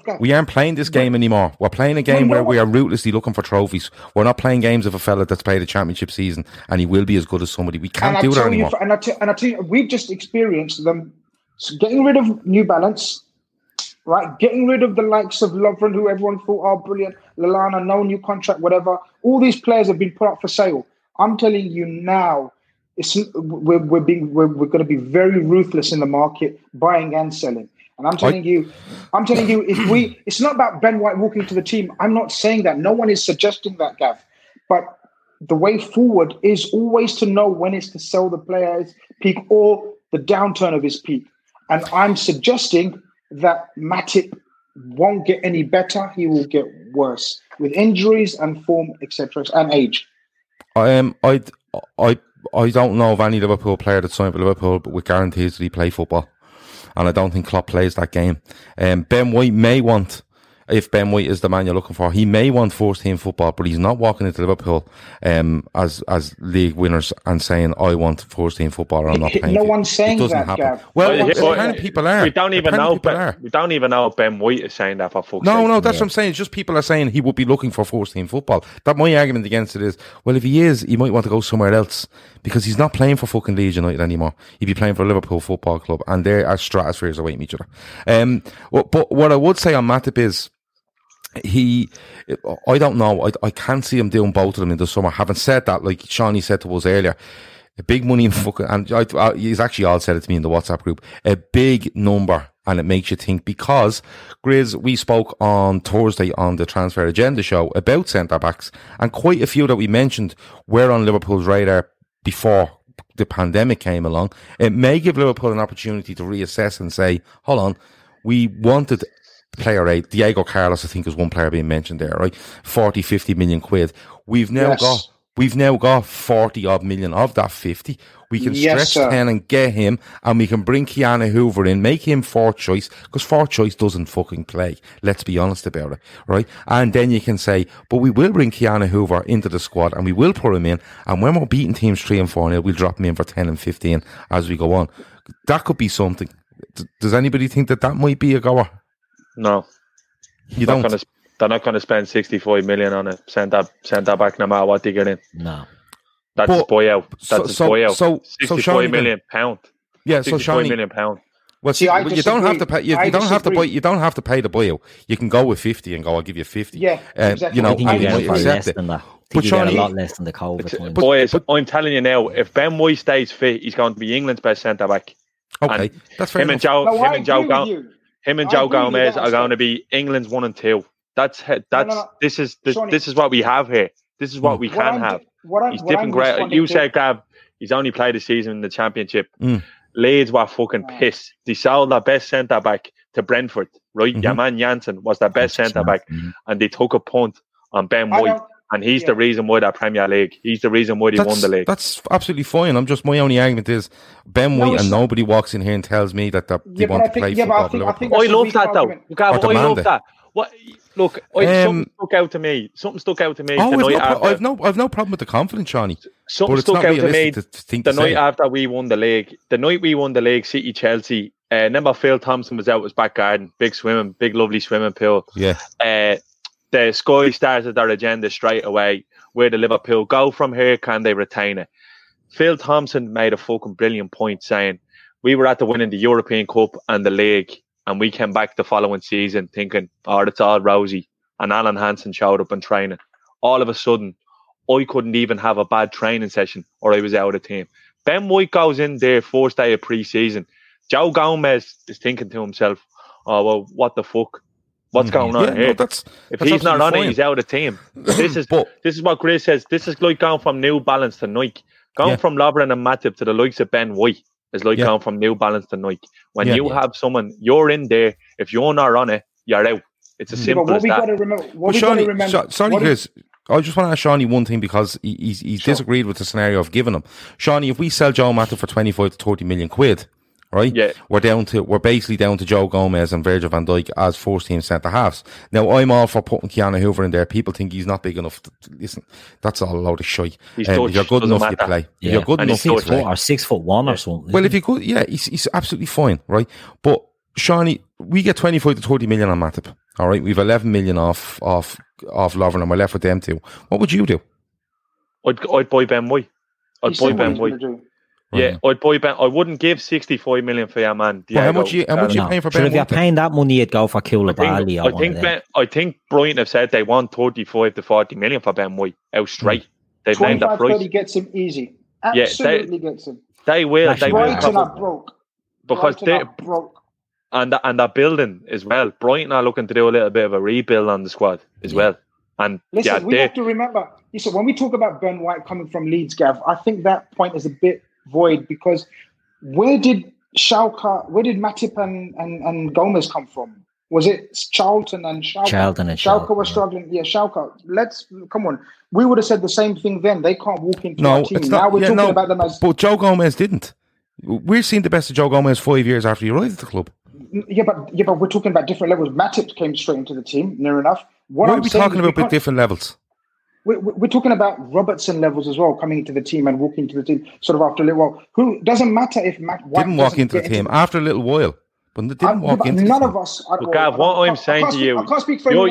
Gav. We aren't playing this game anymore. We're playing a game where we are ruthlessly looking for trophies. We're not playing games of a fella that's played a championship season and he will be as good as somebody. We can't do that anymore. And I tell you, we've just experienced them getting rid of New Balance, right? Getting rid of the likes of Lovren, who everyone thought are brilliant. Lallana, no new contract, whatever. All these players have been put up for sale. I'm telling you now. We're going to be very ruthless in the market, buying and selling. And I'm telling you, it's not about Ben White walking to the team. I'm not saying that. No one is suggesting that, Gav. But the way forward is always to know when it's to sell the player's peak or the downturn of his peak. And I'm suggesting that Matip won't get any better. He will get worse with injuries and form, etc., and age. I don't know of any Liverpool player that signed for Liverpool but with guarantees that he play football, and I don't think Klopp plays that game. Ben White may want, if Ben White is the man you're looking for, he may want first team football, but he's not walking into Liverpool as league winners and saying, "I want first team football or I'm not playing." No one's saying that, Gav. Well, people are. We don't even know if Ben White is saying that for fuck's sake. No, that's what I'm saying. It's just people are saying he would be looking for first team football. That my argument against it is, well, if he is, he might want to go somewhere else, because he's not playing for fucking Leeds United anymore. He'd be playing for Liverpool Football Club, and they are stratospheres away from each other. But what I would say on Matip is, I don't know. I can't see him doing both of them in the summer. Having said that, like Shani said to us earlier, A big money in fucking, and he's actually all said it to me in the WhatsApp group, a big number, and it makes you think, because, Grizz, we spoke on Thursday on the Transfer Agenda show about centre-backs, and quite a few that we mentioned were on Liverpool's radar before the pandemic came along. It may give Liverpool an opportunity to reassess and say, hold on, we wanted player A, Diego Carlos, I think is one player being mentioned there, right? 40, 50 million quid. We've now got 40 odd million of that 50. We can stretch 10 and get him, and we can bring Keanu Hoever in, make him fourth choice, because fourth choice doesn't fucking play. Let's be honest about it, right? And then you can say, but we will bring Keanu Hoever into the squad, and we will put him in, and when we're beating teams 3 and 4-0, we'll drop him in for 10 and 15 as we go on. That could be something. Does anybody think that might be a goer? No. You don't? They're not going to spend 65 million on a centre back no matter what they get in. No. That's his buyout. So 65 million pound. Yeah, so £65 million. Well, see, you don't have to pay you don't have to pay the buyout. You can go with 50 and go, I'll give you 50. Yeah. Exactly. You know, you accept it. But you get a lot less than the COVID. Boys, I'm telling you now, if Ben White stays fit, he's going to be England's best centre back. Okay. That's fair. Him and Joe Gomez are going to be England's 1 and 2. No. This is what we have here. This is what we can have. He's different great. You said, Gav, he's only played a season in the Championship. Mm. Leeds were fucking pissed. They sold their best centre back to Brentford, right? Mm-hmm. Your man Jansen was their best centre back, and they took a punt on Ben White. And he's the reason why they're Premier League. He's the reason why they won the league. That's absolutely fine. My only argument is Ben White, and nobody walks in here and tells me that they want to play football. I love that though. Gav, I love that. What? Look, something stuck out to me. I've no problem with the confidence, Shani. Something stuck out to me the night after we won the league. The night we won the league, City, Chelsea. Remember, Phil Thompson was out his back garden, big lovely swimming pool. Yeah. The Sky started their agenda straight away. Where the Liverpool go from here? Can they retain it? Phil Thompson made a fucking brilliant point saying we were at the winning the European Cup and the league. And we came back the following season thinking, oh, it's all rosy. And Alan Hansen showed up in training. All of a sudden, I couldn't even have a bad training session or I was out of the team. Ben White goes in there, first day of pre-season. Joe Gomez is thinking to himself, oh, well, what the fuck? What's going on here? No, if he's not on it, he's out of the team. This is what Grizz says. This is like going from New Balance to Nike. Going from Lovren and Matip to the likes of Ben White. It's like going from New Balance to Nike. When you have someone, you're in there. If you're not on it, you're out. It's as simple as that. I just want to ask Shani one thing because he's disagreed with the scenario of giving him. Shani, if we sell Joe Matip for 25 to 30 million quid, right? Yeah. We're basically down to Joe Gomez and Virgil van Dijk as first team centre halves. Now I'm all for putting Keanu Hoever in there. People think he's not big enough. Listen, that's all a load of shite. You're good enough, you play. Yeah. You're good enough, you play. Or 6'1" or something. Well, if you're good, he's absolutely fine, right? But Shani, we get 25 to 30 million on Matip. All right, we've 11 million off Lovren, and we're left with them two. What would you do? I'd buy Ben White. Right. Yeah, I'd buy Ben. I wouldn't give 65 million for your man. But how much are you paying for Ben? If you're paying that money, you'd go for Koulibaly. I think Brighton have said they want 35 to 40 million for Ben White out straight. They've named that price. 35-30 gets him easy. Absolutely gets him. They will. They Brighton are broke. Because they're broke. And that building as well. Brighton are looking to do a little bit of a rebuild on the squad as well. And listen, we have to remember, when we talk about Ben White coming from Leeds, Gav, I think that point is a bit void, because where did Matip and Gomez come from? Was it Charlton and Schalke? Schalke were struggling. Yeah, Schalke. Come on. We would have said the same thing then. They can't walk into our team. Now we're talking about them as... But Joe Gomez didn't. We're seeing the best of Joe Gomez 5 years after he arrived at the club. Yeah, but we're talking about different levels. Matip came straight into the team, near enough. We're talking about different levels. We're talking about Robertson levels as well, coming into the team and walking into the team sort of after a little while. Who doesn't matter if Matt White didn't walk into the team after a little while, but they didn't walk into none of us. Well, Gav, what I'm saying to you, I can't speak for you.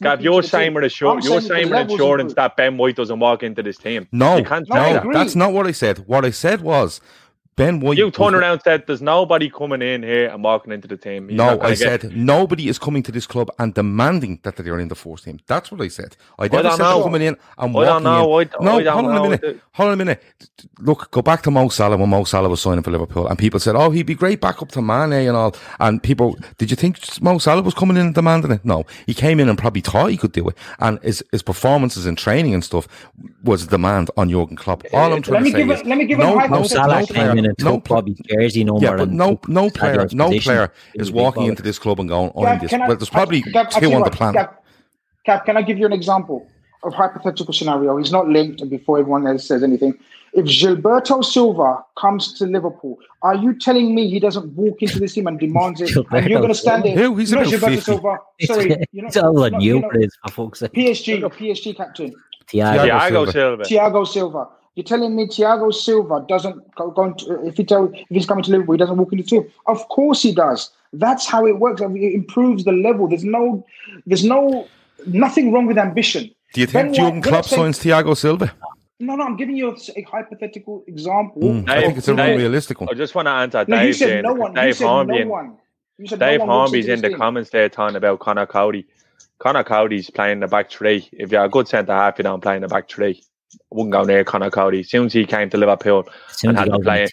Gav, you're saying with insurance that Ben White doesn't walk into this team. No, that's not what I said. What I said was Ben White... You turned around and said, there's nobody coming in here and walking into the team. He's no, I said, nobody is coming to this club and demanding that they are in the first team. That's what I said. I never said coming in and walking in. Hold on a minute. Look, go back to Mo Salah when Mo Salah was signing for Liverpool and people said, oh, he'd be great back up to Mane and all. And people, did you think Mo Salah was coming in and demanding it? No. He came in and probably thought he could do it. And his performances in training and stuff was a demand on Jurgen Klopp. All I'm trying to say is... No player is walking into this club and going, there's probably two on the planet. Cap, can I give you an example of hypothetical scenario? He's not linked, and before everyone else says anything, if Gilberto Silva comes to Liverpool, are you telling me he doesn't walk into this team and demands it? And you're going to stand there? Who? He's not Gilberto Silva. Sorry, it's all on you, for fuck's sake. PSG captain. Thiago Silva. You're telling me Thiago Silva doesn't go into, if he's coming to Liverpool, he doesn't walk into the team? Of course he does. That's how it works. I mean, it improves the level. There's nothing wrong with ambition. Do you think Jurgen Klopp signs Thiago Silva? No, I'm giving you a hypothetical example. Dave, I think it's a realistic one. I just want to answer Dave. You said no one. Dave Harvey's in the comments there talking about Connor Cody. Connor Cody's playing the back three. If you're a good centre-half, you don't play in the back three. Wouldn't go near Connor Cody. As soon as he came to Liverpool and had to play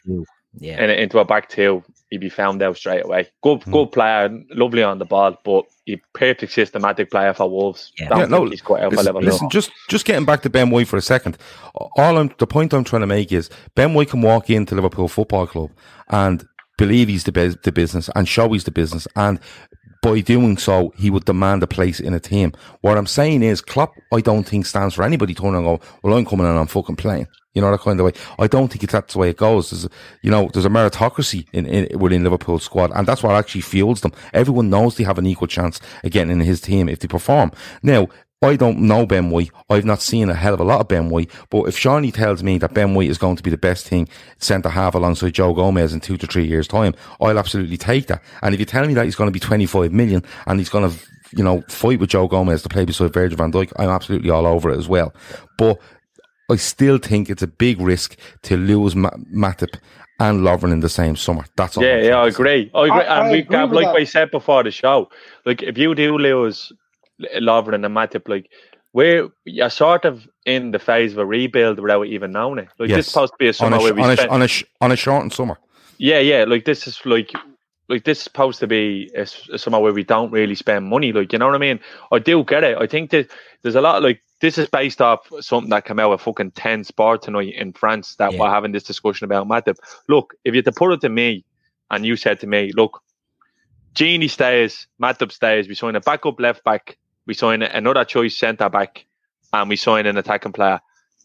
into a back two, he'd be found out straight away. Good player, lovely on the ball, but a perfect systematic player for Wolves. He's quite out for Liverpool. Listen, just getting back to Ben White for a second. The point I'm trying to make is Ben White can walk into Liverpool Football Club and believe he's the business and show he's the business, and by doing so, he would demand a place in a team. What I'm saying is, Klopp, I don't think stands for anybody turning and going, well, I'm coming and I'm fucking playing. You know, that kind of way. I don't think that's the way it goes. There's a meritocracy within Liverpool's squad, and that's what actually fuels them. Everyone knows they have an equal chance again in his team if they perform. Now, I don't know Ben White. I've not seen a hell of a lot of Ben White. But if Shani tells me that Ben White is going to be the best thing centre-half alongside Joe Gomez in 2 to 3 years' time, I'll absolutely take that. And if you tell me that he's going to be 25 million and he's going to, fight with Joe Gomez to play beside Virgil van Dijk, I'm absolutely all over it as well. But I still think it's a big risk to lose Matip and Lovren in the same summer. That's all. I agree. I agree, like I said before the show, like if you do lose Lovren and Matip, like where you're sort of in the phase of a rebuild without even knowing it. Like this is supposed to be a summer on a shortened summer. Yeah. Like this is this is supposed to be a summer where we don't really spend money. Like, you know what I mean? I do get it. I think that there's a lot this is based off something that came out of fucking 10 Sport tonight in France that we're having this discussion about Matip. Look, if you had to put it to me and you said to me, look, Genie stays, Matip stays, we sign a backup left back, we sign another choice centre-back, and we sign an attacking player.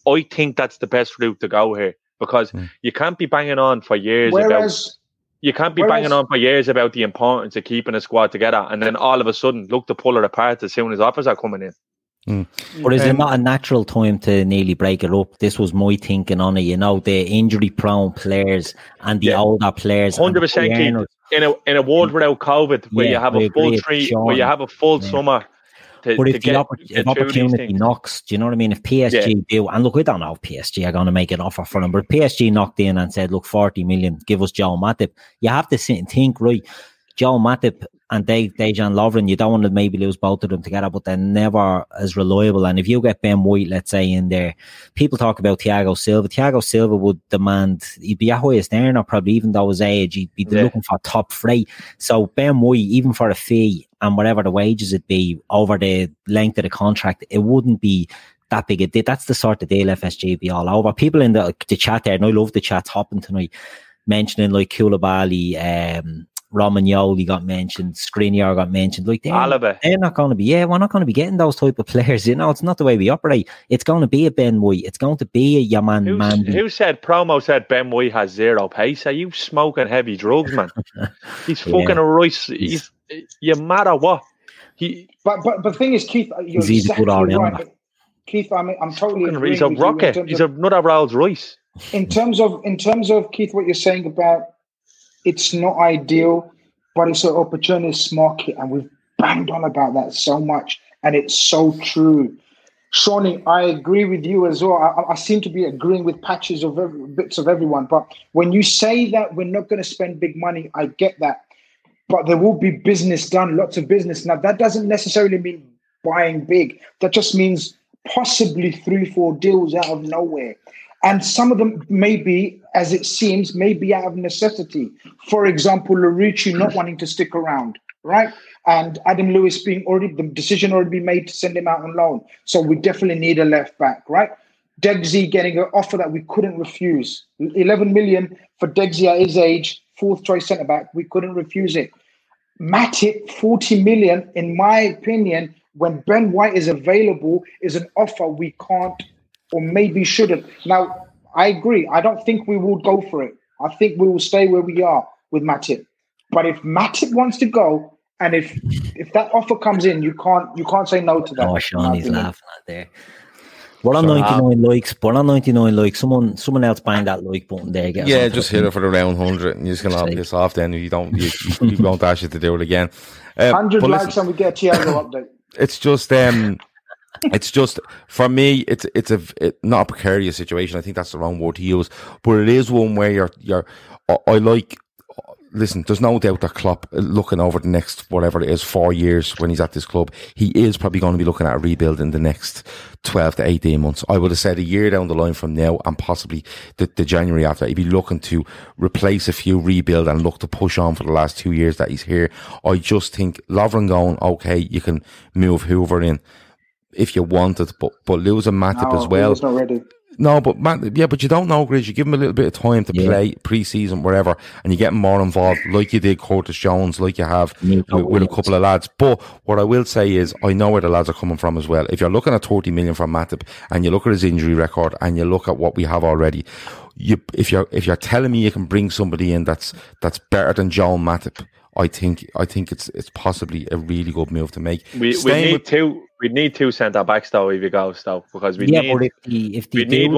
I think that's the best route to go here because you can't be banging on for years about the importance of keeping a squad together and then all of a sudden look to pull it apart as soon as offers are coming in. But is it not a natural time to nearly break it up? This was my thinking on it. The injury-prone players and the older players. 100%. In a world without COVID, where you have a full tree, where you have a full summer. But if the opportunity knocks, do you know what I mean? If PSG do, and look, we don't know if PSG are going to make an offer for him, but if PSG knocked in and said, look, 40 million, give us Joe Matip, you have to sit and think, right, Joe Matip and Dejan Lovren, you don't want to maybe lose both of them together, but they're never as reliable. And if you get Ben White, let's say, in there, people talk about Thiago Silva. Thiago Silva would demand, he'd be a highest earner probably, even though his age, he'd be looking for top freight. So Ben White, even for a fee and whatever the wages it be over the length of the contract, it wouldn't be that big a deal. That's the sort of deal FSG be all over. People in the chat there, and I love the chat hopping tonight, mentioning like Koulibaly, Romagnoli got mentioned, Skriniar got mentioned. Like they're not going to be. Yeah, we're not going to be getting those type of players. It's not the way we operate. It's going to be a Ben White. It's going to be a Yaman Mandy. Who said Promo said Ben White has zero pace? Are you smoking heavy drugs, man? He's fucking a Royce. You matter what. But the thing is, Keith, you're exactly right. Keith, I'm totally agreeing. He's a rocket. He's another Rolls Royce. In terms of Keith, what you're saying about. It's not ideal, but it's an opportunist market, and we've banged on about that so much, and it's so true. Shani, I agree with you as well. I seem to be agreeing with patches of bits of everyone. But when you say that we're not going to spend big money, I get that. But there will be business done, lots of business. Now, that doesn't necessarily mean buying big. That just means possibly 3-4 deals out of nowhere. And some of them may be, as it seems, maybe out of necessity. For example, Larucci not wanting to stick around, right? And Adam Lewis the decision already been made to send him out on loan. So we definitely need a left back, right? Degsy getting an offer that we couldn't refuse. 11 million for Degsy at his age, fourth choice centre back. We couldn't refuse it. Matip, 40 million, in my opinion, when Ben White is available, is an offer we can't or maybe shouldn't. Now, I agree. I don't think we will go for it. I think we will stay where we are with Matip. But if Matip wants to go, and if that offer comes in, you can't say no to that. Oh, Sean, he's laughing out there. We're on 99 likes. Someone else bang that like button there. Yeah, just hit it for the round 100 and you're just going to have this off then. You won't ask you to do it again. 100 likes and we get a Thiago update. It's just for me. It's not a precarious situation. I think that's the wrong word to use, but it is one where you're. I like. Listen, there's no doubt that Klopp, looking over the next whatever it is, 4 years when he's at this club, he is probably going to be looking at a rebuild in the next 12 to 18 months. I would have said a year down the line from now, and possibly the January after, he'd be looking to replace a few, rebuild, and look to push on for the last 2 years that he's here. I just think Lovren going, okay, you can move Hoover in if you want it, but lose a Matip as well. He's not ready. No, but man, yeah, but you don't know, Grizz. You give him a little bit of time to play pre-season, wherever, and you get him more involved, like you did Curtis Jones, like you have with a couple of lads. But what I will say is, I know where the lads are coming from as well. If you're looking at 30 million from Matip, and you look at his injury record, and you look at what we have already, if you're telling me you can bring somebody in that's better than Joe Matip, I think it's possibly a really good move to make. We need two centre backs though if you go Stoke, because we need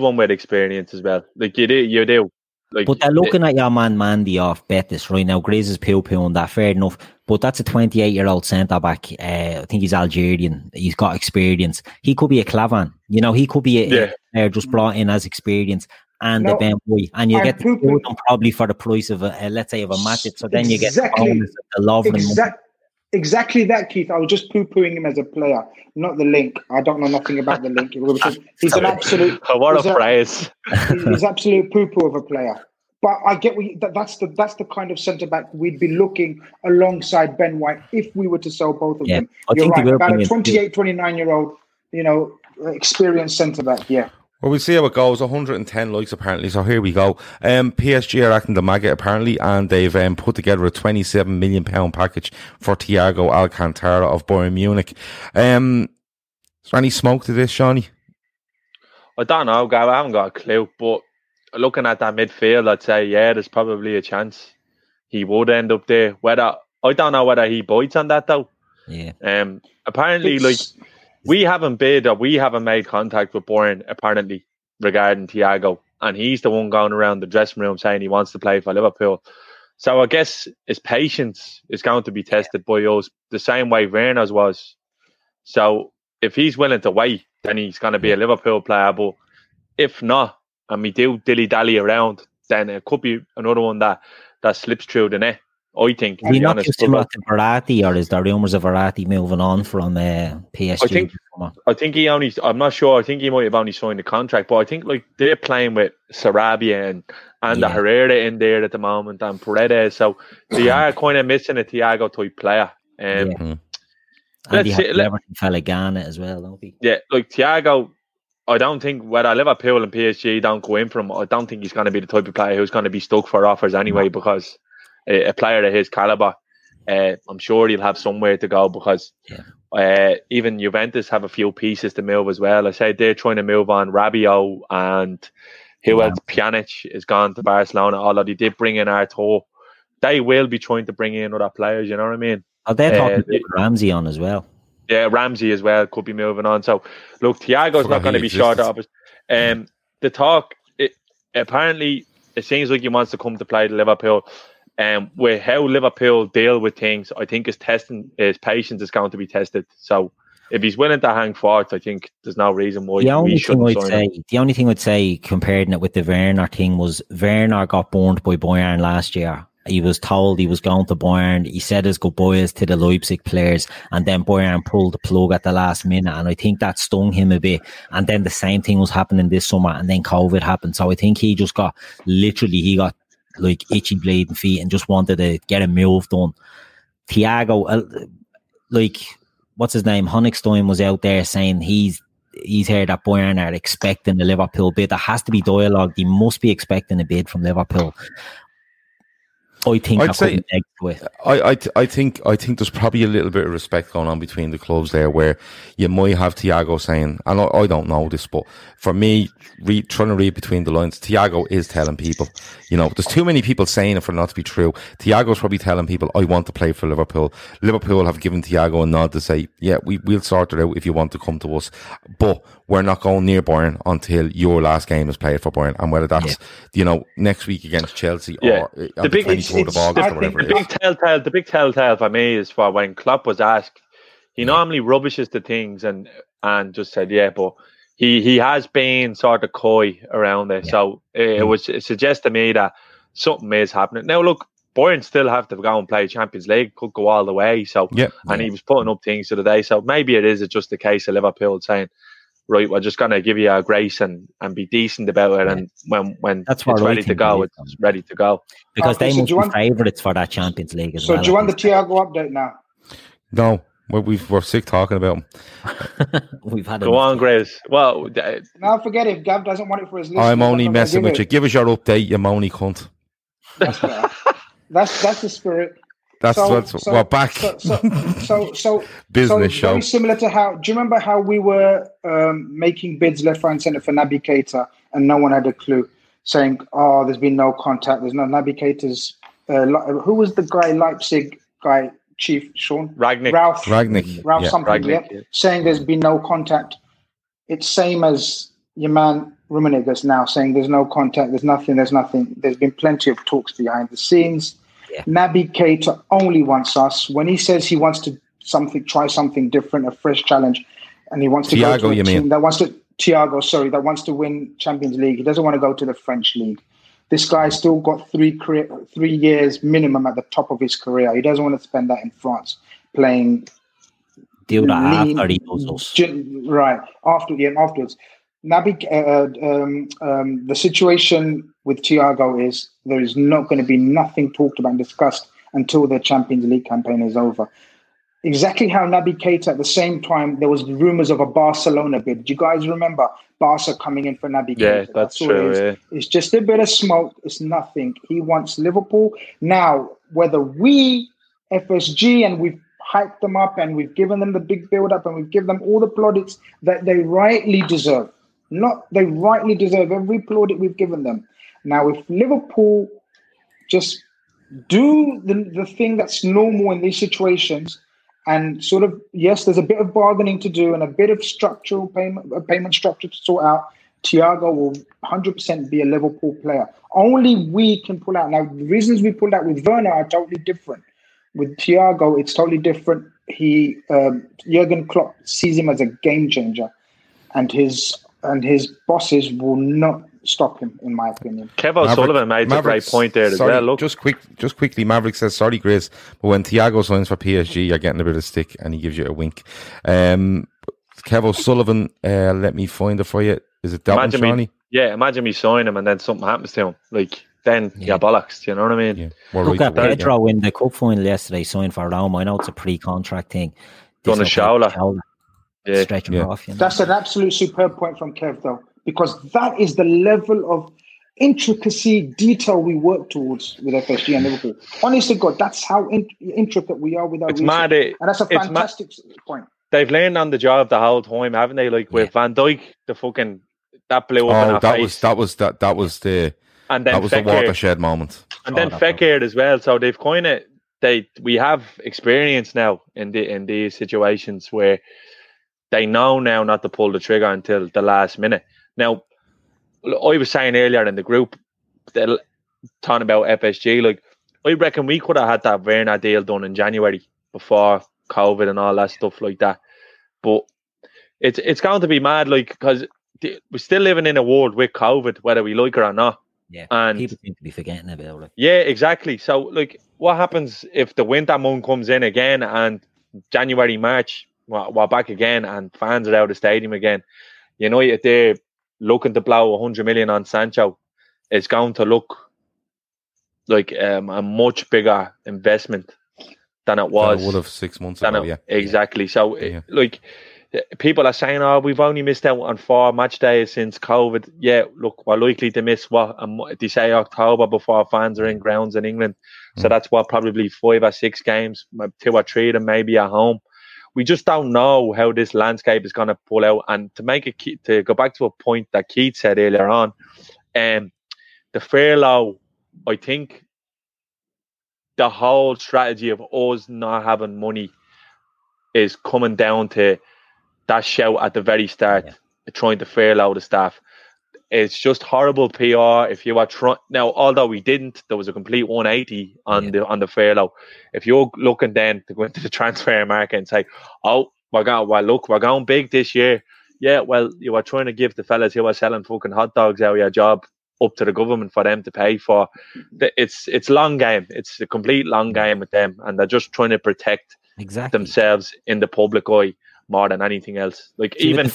one with experience as well. Like you do. Like, but they're looking at your man Mandy off Betis right now. Grizz is poo-pooing that, fair enough. But that's a 28-year-old centre back. I think he's Algerian. He's got experience. He could be a Clavan. You know, he could be just brought in as experience. And the Ben White, and you get them probably for the price of a Matip. So then you get the Lovren. Exactly that, Keith. I was just poo-pooing him as a player, not the link. I don't know nothing about the link. He's an absolute. What a phrase! He's absolute poo-poo of a player. But I get that's the kind of centre back we'd be looking alongside Ben White if we were to sell both of them. You're right. About a 28, 29-year-old, experienced centre back. Yeah. Well, we'll see how it goes. 110 likes apparently, so here we go. PSG are acting the maggot apparently, and they've put together a £27 million package for Thiago Alcantara of Bayern Munich. Is there any smoke to this, Shani? I don't know, Gav. I haven't got a clue, but looking at that midfield, I'd say, yeah, there's probably a chance he would end up there. I don't know whether he bites on that, though. Yeah. Apparently, we haven't bid or we haven't made contact with Bayern apparently regarding Thiago, and he's the one going around the dressing room saying he wants to play for Liverpool. So I guess his patience is going to be tested by us the same way Werner's was. So if he's willing to wait, then he's going to be a Liverpool player. But if not, and we do dilly-dally around, then it could be another one that slips through the net. I think. Are you not just similar to Verratti, or is there rumours of Verratti moving on from PSG? I think he only. I'm not sure. I think he might have only signed the contract, but I think they're playing with Sarabia and the Herrera in there at the moment, and Paredes. So they are kind of missing a Thiago type player. Everton as well, don't they? Yeah, Thiago. I don't think whether Liverpool and PSG don't go in for him, I don't think he's going to be the type of player who's going to be stuck for offers anyway, because a player of his calibre, I'm sure he'll have somewhere to go, because even Juventus have a few pieces to move as well. I said they're trying to move on Rabiot, and who else? Pjanic is gone to Barcelona, although they did bring in Artur. They will be trying to bring in other players, you know what I mean? Oh, they're talking about Ramsey on as well. Yeah, Ramsey as well could be moving on. So, Thiago's not going to be short of it. The talk, apparently, it seems like he wants to come to play to Liverpool. With how Liverpool deal with things, I think his patience is going to be tested. So if he's willing to hang forth, I think there's no reason why we shouldn't sign him. The only thing I'd say, comparing it with the Werner thing, was Werner got burned by Bayern last year. He was told he was going to Bayern. He said his goodbyes to the Leipzig players, and then Bayern pulled the plug at the last minute. And I think that stung him a bit. And then the same thing was happening this summer, and then COVID happened. So I think he just got, literally, he got like itchy bleeding feet and just wanted to get a move done. Thiago, like, what's his name? Honigstein was out there saying he's heard that Bayern are expecting the Liverpool bid. There has to be dialogue. He must be expecting a bid from Liverpool. I think there's probably a little bit of respect going on between the clubs there, where you might have Thiago saying, and I don't know this, but for me, trying to read between the lines, Thiago is telling people, you know, there's too many people saying it for not to be true. Thiago's probably telling people, I want to play for Liverpool. Liverpool have given Thiago a nod to say, yeah, we'll sort it out if you want to come to us, but we're not going near Bayern until your last game is played for Bayern. And whether that's, you know, next week against Chelsea or on the 24th of August or whatever it is. The big telltale for me is for when Klopp was asked, he normally rubbishes the things and just said, yeah, but he has been sort of coy around it. Yeah. So it suggests to me that something is happening. Now, look, Bayern still have to go and play Champions League, could go all the way. So he was putting up things to the day. So maybe it is just a case of Liverpool saying, right, we're just going to give you our grace and be decent about it. And when it's ready to go, it's ready to go. Because they must be favourites for that Champions League as well. So do you want the Thiago update now? No, we're sick talking about him. Go on, Grizz. Well, now forget it. Gav doesn't want it for his list. I'm only messing with you. Give us your update, you moany cunt. That's better. That's the spirit. We're back. Business show. Very similar to how, do you remember how we were making bids left, right, and centre for Naby Keita, and no one had a clue, saying, "Oh, there's been no contact. There's no Naby Keita's." Who was the guy? Leipzig guy, Chief Sean Rangnick. Ralph something. Rangnick, yeah. Saying there's been no contact. It's same as your man Rummenigge's now saying there's no contact. There's nothing. There's been plenty of talks behind the scenes. Yeah. Naby Keita only wants us when he says he wants to try something different, a fresh challenge, and he wants to go to a team that wants to win Champions League. He doesn't want to go to the French league. This guy's still got three years minimum at the top of his career. He doesn't want to spend that in France playing. Afterwards. The situation with Thiago is there is not going to be nothing talked about and discussed until the Champions League campaign is over. Exactly how Naby Keita, at the same time, there was rumours of a Barcelona bid. Do you guys remember Barca coming in for Naby Keita? Yeah, that's true. It is. Yeah. It's just a bit of smoke. It's nothing. He wants Liverpool. Now, whether we, FSG, and we've hyped them up and we've given them the big build-up and we've given them all the plaudits that they rightly deserve. They rightly deserve every plaudit we've given them. Now, if Liverpool just do the thing that's normal in these situations and sort of, yes, there's a bit of bargaining to do and a bit of structural payment structure to sort out, Thiago will 100% be a Liverpool player. Only we can pull out. Now, the reasons we pulled out with Werner are totally different. With Thiago, it's totally different. Jurgen Klopp sees him as a game changer, and his bosses will not stop him, in my opinion. Kev O'Sullivan made a great point there as well. Look, just quickly, Maverick says, sorry, Grizz, but when Thiago signs for PSG, you're getting a bit of stick, and he gives you a wink. Kev O'Sullivan, let me find it for you. Is it that one, Shani? Yeah, imagine me sign him, and then something happens to him. Like, then you're bollocks, you know what I mean? Yeah. Look at Pedro in the cup final yesterday, signed for Roma. I know it's a pre-contract thing. Done a shoulder. Stretch him off. You know? That's an absolute superb point from Kev, though, because that is the level of intricacy, detail we work towards with FSG and Liverpool. Honest to God, that's how intricate we are with our research. And that's a fantastic point. They've learned on the job the whole time, haven't they? Like with Van Dijk, the fucking that blew up in our face. That was the watershed moment. And then Fekir as well. So they've kind of we have experience now in these situations where they know now not to pull the trigger until the last minute. Now, I was saying earlier in the group, talking about FSG, like, I reckon we could have had that Werner deal done in January before COVID and all that stuff like that. But it's going to be mad, like, because we're still living in a world with COVID, whether we like it or not. Yeah, and people seem to be forgetting about it. Yeah, exactly. So, like, what happens if the winter month comes in again and January, March, we're back again and fans are out of the stadium again? You know, if they're looking to blow 100 million on Sancho, it's going to look like a much bigger investment than it was. Than it would have 6 months ago, yeah. Exactly. So, yeah. Like... people are saying, oh, we've only missed out on 4 match days since COVID. Yeah, look, we're likely to miss what they say October before fans are in grounds in England. Mm. So that's what, probably 5 or 6 games, 2 or 3 of them maybe at home. We just don't know how this landscape is going to pull out. And to go back to a point that Keith said earlier on, the furlough, I think the whole strategy of us not having money is coming down to that shout at the very start, trying to furlough the staff. It's just horrible PR. If you are now, although we didn't, there was a complete 180 on the furlough. If you're looking then to go into the transfer market and say, oh, we're going big this year. Yeah, well, you are trying to give the fellas who are selling fucking hot dogs out of your job up to the government for them to pay for. It's long game. It's a complete long game with them, and they're just trying to protect themselves in the public eye more than anything else. Like, so even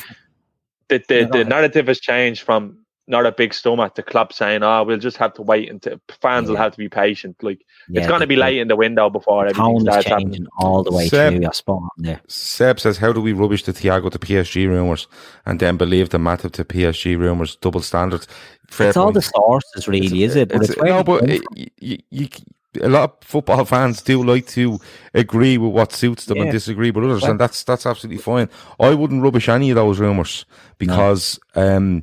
the narrative has changed from not a big stomach to Klopp saying, oh, we'll just have to wait until fans will have to be patient. Like, it's going to be late in the window before everything starts happening. All the way through your spot on there. Seb says, how do we rubbish the Thiago to PSG rumours and then believe the Matip to PSG rumours? Double standards. Fair it's point. All the sources, really, is it? But a lot of football fans do like to agree with what suits them and disagree with others, and that's absolutely fine. I wouldn't rubbish any of those rumours because it's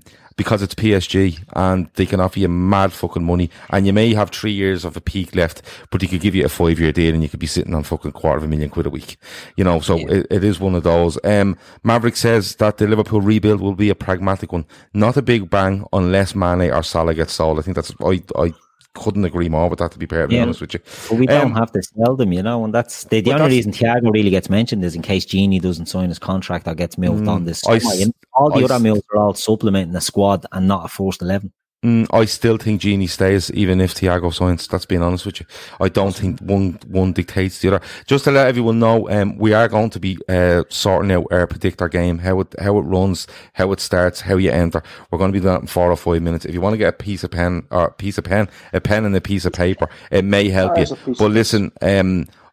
PSG and they can offer you mad fucking money, and you may have 3 years of a peak left, but they could give you a 5-year deal and you could be sitting on fucking £250,000 a week, you know. So it is one of those. Maverick says that the Liverpool rebuild will be a pragmatic one, not a big bang, unless Mane or Salah gets sold. I think that's I couldn't agree more with that, to be perfectly honest with you. But we don't have to sell them, you know, and that's the only reason Thiago really gets mentioned is in case Gini doesn't sign his contract or gets moved on this summer. All the other moves are all supplementing the squad and not a forced 11. I still think Gini stays even if Thiago signs, that's being honest with you. I don't think one dictates the other. Just to let everyone know, we are going to be sorting out our predictor game, how it runs, how it starts, how you enter. We're going to be doing that in 4 or 5 minutes. If you want to get a pen and a piece of paper, it may help you. But listen,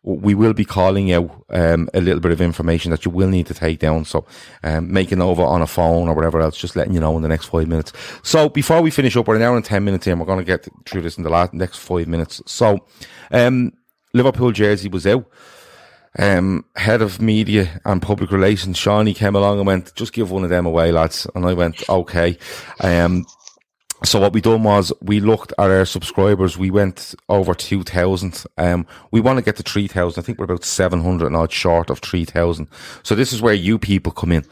we will be calling out a little bit of information that you will need to take down. So making over on a phone or whatever else, just letting you know in the next 5 minutes. So before we finish up, we're an hour and 10 minutes in. We're going to get through this in the next 5 minutes. So Liverpool jersey was out. Head of media and public relations, Shani, came along and went, just give one of them away, lads. And I went, okay. So what we done was we looked at our subscribers. We went over 2,000. We want to get to 3,000. I think we're about 700 and odd short of 3,000. So this is where you people come in.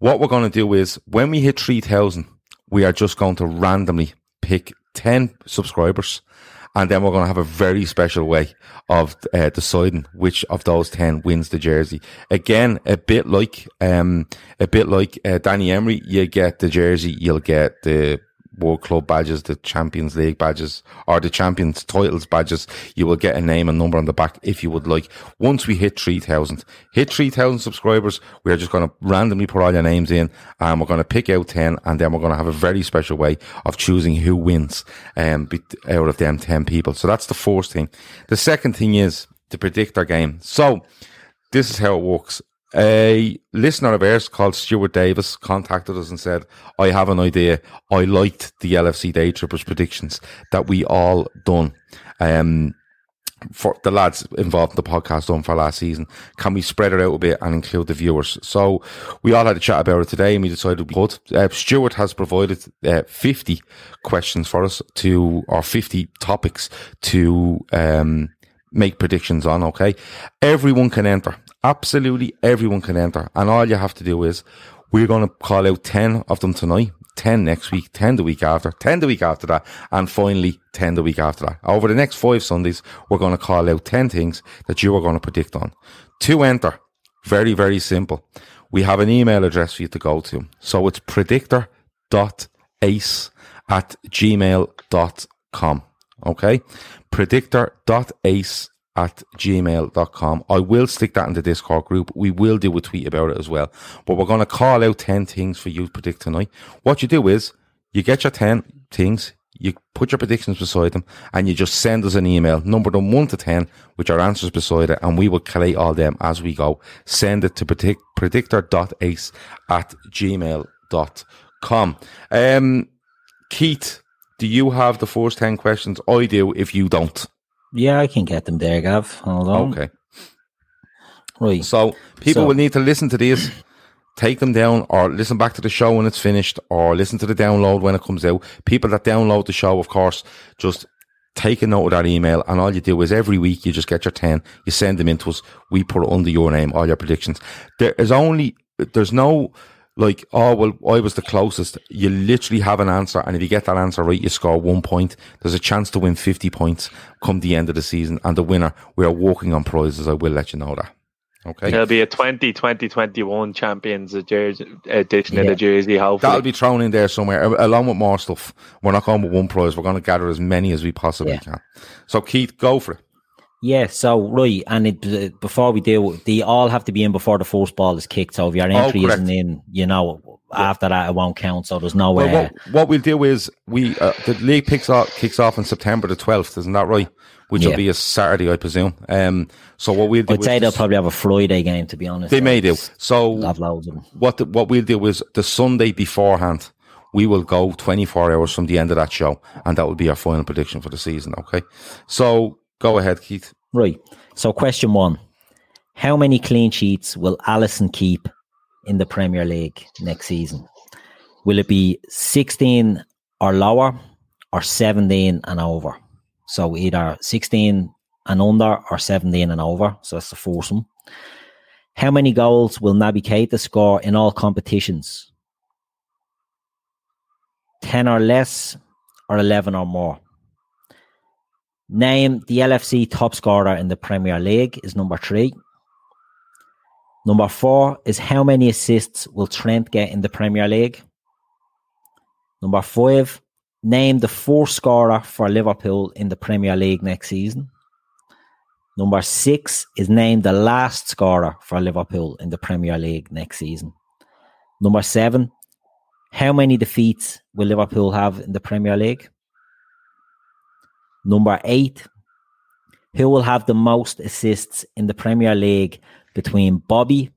What we're going to do is when we hit 3,000, we are just going to randomly pick 10 subscribers. And then we're going to have a very special way of deciding which of those 10 wins the jersey. Again, a bit like Danny Emery, you get the jersey, you'll get the World Club badges, the Champions League badges, or the Champions Titles badges. You will get a name and number on the back if you would like. Once we hit 3,000, subscribers, we are just going to randomly put all your names in, and we're going to pick out 10, and then we're going to have a very special way of choosing who wins out of them 10 people. So that's the first thing. The second thing is the predictor game. So this is how it works. A listener of ours called Stuart Davis contacted us and said, I have an idea. I liked the LFC Day Trippers predictions that we all done. For the lads involved in the podcast done for last season. Can we spread it out a bit and include the viewers? So we all had a chat about it today and we decided we could. Stuart has provided 50 questions for us or 50 topics to make predictions on, okay? Everyone can enter. Absolutely everyone can enter, and all you have to do is we're going to call out 10 of them tonight, 10 next week, 10 the week after, 10 the week after that, and finally 10 the week after that. Over the next 5 Sundays, we're going to call out 10 things that you are going to predict on. To enter, very, very simple. we have an email address for you to go to. So it's predictor.ace@gmail.com. Okay? predictor.ace@gmail.com. I will stick that in the Discord group. We will do a tweet about it as well. But we're going to call out 10 things for you to predict tonight. What you do is you get your 10 things, you put your predictions beside them, and you just send us an email, numbered on 1 to 10, with your answers beside it, and we will collate all them as we go. Send it to predictor.ace@gmail.com. Keith, do you have the first 10 questions? I do, if you don't. Yeah, I can get them there, Gav. Hold on. Okay. Right. So people will need to listen to these, take them down, or listen back to the show when it's finished, or listen to the download when it comes out. People that download the show, of course, just take a note of that email, and all you do is every week you just get your 10, you send them in to us, we put it under your name, all your predictions. There's no... like, oh, well, I was the closest. You literally have an answer, and if you get that answer right, you score 1 point. There's a chance to win 50 points come the end of the season, and the winner, we are walking on prizes. I will let you know that. Okay. There'll be a 2021 champions edition of the jersey, hopefully. That'll be thrown in there somewhere, along with more stuff. We're not going with one prize. We're going to gather as many as we possibly can. So, Keith, go for it. Yeah, so, right, and before we do, they all have to be in before the first ball is kicked, so if your entry isn't in, after that it won't count, so there's no way. Well, what we'll do is, the league kicks off on September the 12th, isn't that right? Which will be a Saturday, I presume. So what we'll do I'd say they'll probably have a Friday game, to be honest. They may do. So I'll have loads of them. What we'll do is, the Sunday beforehand, we will go 24 hours from the end of that show, and that will be our final prediction for the season, okay? So... go ahead, Keith. Right. So question 1. How many clean sheets will Alisson keep in the Premier League next season? Will it be 16 or lower, or 17 and over? So either 16 and under or 17 and over. So that's the foursome. How many goals will Naby Keita score in all competitions? 10 or less, or 11 or more? Name the LFC top scorer in the Premier League is number 3. Number 4 is how many assists will Trent get in the Premier League? Number 5, name the 4th scorer for Liverpool in the Premier League next season. Number 6 is name the last scorer for Liverpool in the Premier League next season. Number 7, how many defeats will Liverpool have in the Premier League? Number 8, who will have the most assists in the Premier League between Bobby,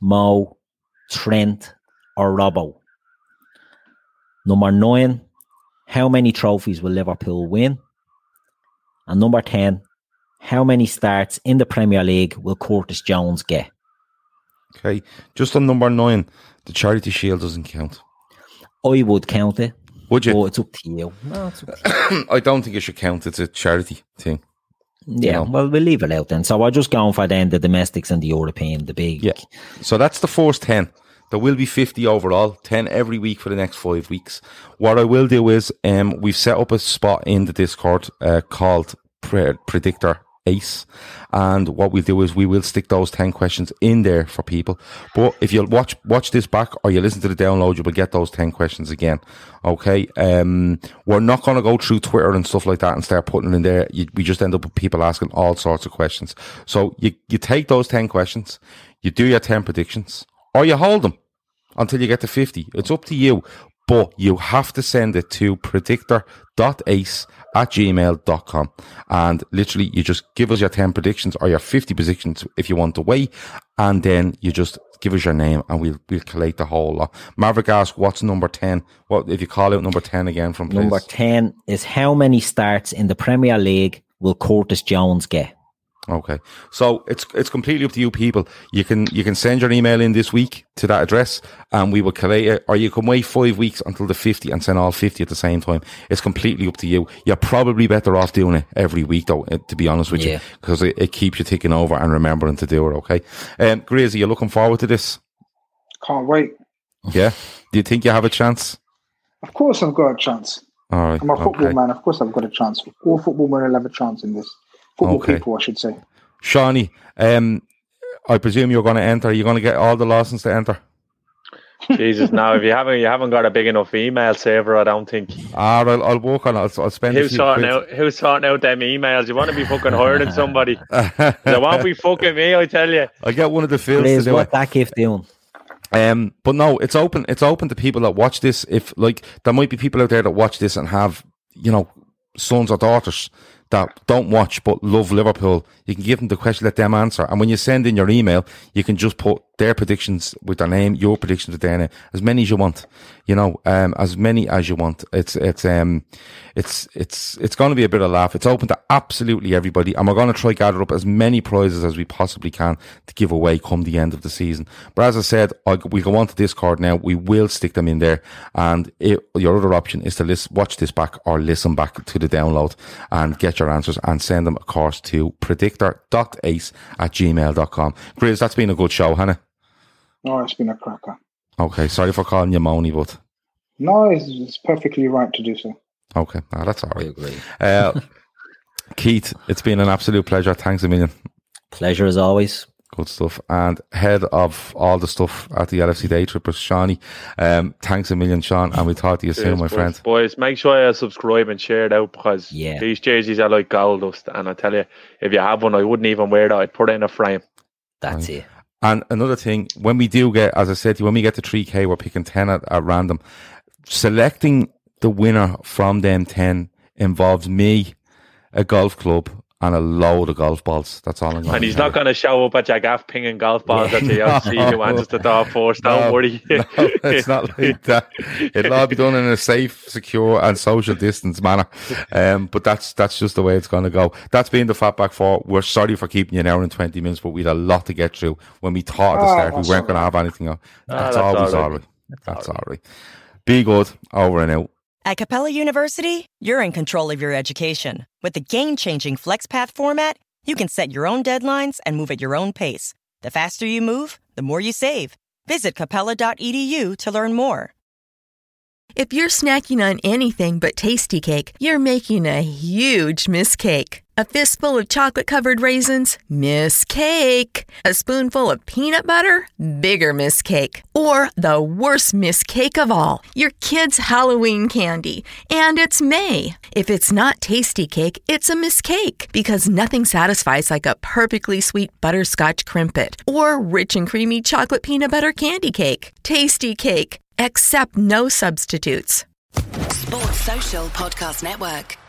Mo, Trent, or Robbo? Number 9, how many trophies will Liverpool win? And number 10, how many starts in the Premier League will Curtis Jones get? Okay, just on number 9, the Charity Shield doesn't count. I would count it. Would you? Oh, it's up to you. No, it's up to you. I don't think it should count. It's a charity thing. Yeah, well, we'll leave it out then. So I'm just going for then the domestics and the European, the big. Yeah. So that's the first 10. There will be 50 overall, 10 every week for the next 5 weeks. What I will do is we've set up a spot in the Discord called Predictor Ace, and what we'll do is we will stick those 10 questions in there for people. But if you'll watch this back, or you listen to the download, you will get those 10 questions again. Okay, we're not going to go through Twitter and stuff like that and start putting it in there. We just end up with people asking all sorts of questions. So you take those 10 questions, you do your 10 predictions, or you hold them until you get to 50. It's up to you, but you have to send it to predictor.ace@gmail.com, and literally you just give us your 10 predictions or your 50 predictions if you want to weigh, and then you just give us your name and we'll collate the whole lot. Maverick asks, what's number 10? What if you call out number 10 again from place? Number 10 is how many starts in the Premier League will Curtis Jones get? Okay, so it's completely up to you people. You can send your email in this week to that address and we will collate it, or you can wait 5 weeks until the 50 and send all 50 at the same time. It's completely up to you. You're probably better off doing it every week though, to be honest with you, because it keeps you ticking over and remembering to do it, okay? Grizz, are you looking forward to this? Can't wait. Yeah? Do you think you have a chance? Of course I've got a chance. All right, I'm a football man, of course I've got a chance. All football men will have a chance in this. Football people, I should say. Shani, I presume you're going to enter. You're going to get all the license to enter. Jesus, no! If you haven't got a big enough email server, I don't think. Ah, I'll work on it. I'll spend. Who's sorting out them emails? You want to be fucking hiring somebody? They won't be fucking me, I tell you. I get one of the fields to do what that gift doing. But no, it's open. It's open to people that watch this. If like there might be people out there that watch this and have, you know, sons or daughters that don't watch but love Liverpool, you can give them the question, let them answer. And when you send in your email, you can just put their predictions with their name, your predictions with their name, as many as you want. You know, as many as you want. It's going to be a bit of a laugh. It's open to absolutely everybody, and we're going to try gather up as many prizes as we possibly can to give away come the end of the season. But as I said, we go on to Discord now. We will stick them in there, and your other option is to watch this back or listen back to the download and get your answers and send them, of course, to predictor.ace@gmail.com. Grizz, that's been a good show, hasn't it? No, it's been a cracker. Okay, sorry for calling you Moni, but... No, it's perfectly right to do so. Okay, no, that's all right. I agree. Keith, it's been an absolute pleasure. Thanks a million. Pleasure as always. Good stuff. And head of all the stuff at the LFC Day Trippers, Shani. Thanks a million, Sean. And we talk to you soon, my friend. Boys, make sure you subscribe and share it out, because these jerseys are like gold dust. And I tell you, if you have one, I wouldn't even wear that. I'd put it in a frame. That's it. And another thing, when we do get, as I said, when we get to 3K, we're picking 10 at random. Selecting the winner from them 10 involves me, a golf club, and a load of golf balls. That's all I'm going to. And he's not going to show up at your gaff pinging golf balls at the LFC who wants us to top force. Don't worry. No, it's not like that. It'll all be done in a safe, secure, and social distance manner. But that's just the way it's going to go. That's been the Fatback 4. We're sorry for keeping you an hour and 20 minutes, but we had a lot to get through. When we thought at the start we weren't going to have anything on. That's always all right. That's all right. Be good. Over and out. At Capella University, you're in control of your education. With the game-changing FlexPath format, you can set your own deadlines and move at your own pace. The faster you move, the more you save. Visit capella.edu to learn more. If you're snacking on anything but tasty cake, you're making a huge mistake. A fistful of chocolate-covered raisins? Miscake. A spoonful of peanut butter? Bigger miscake. Or the worst miscake of all, your kid's Halloween candy. And it's May. If it's not tasty cake, it's a miscake, because nothing satisfies like a perfectly sweet butterscotch crimpet or rich and creamy chocolate peanut butter candy cake. Tasty cake. Accept no substitutes. Sports Social Podcast Network.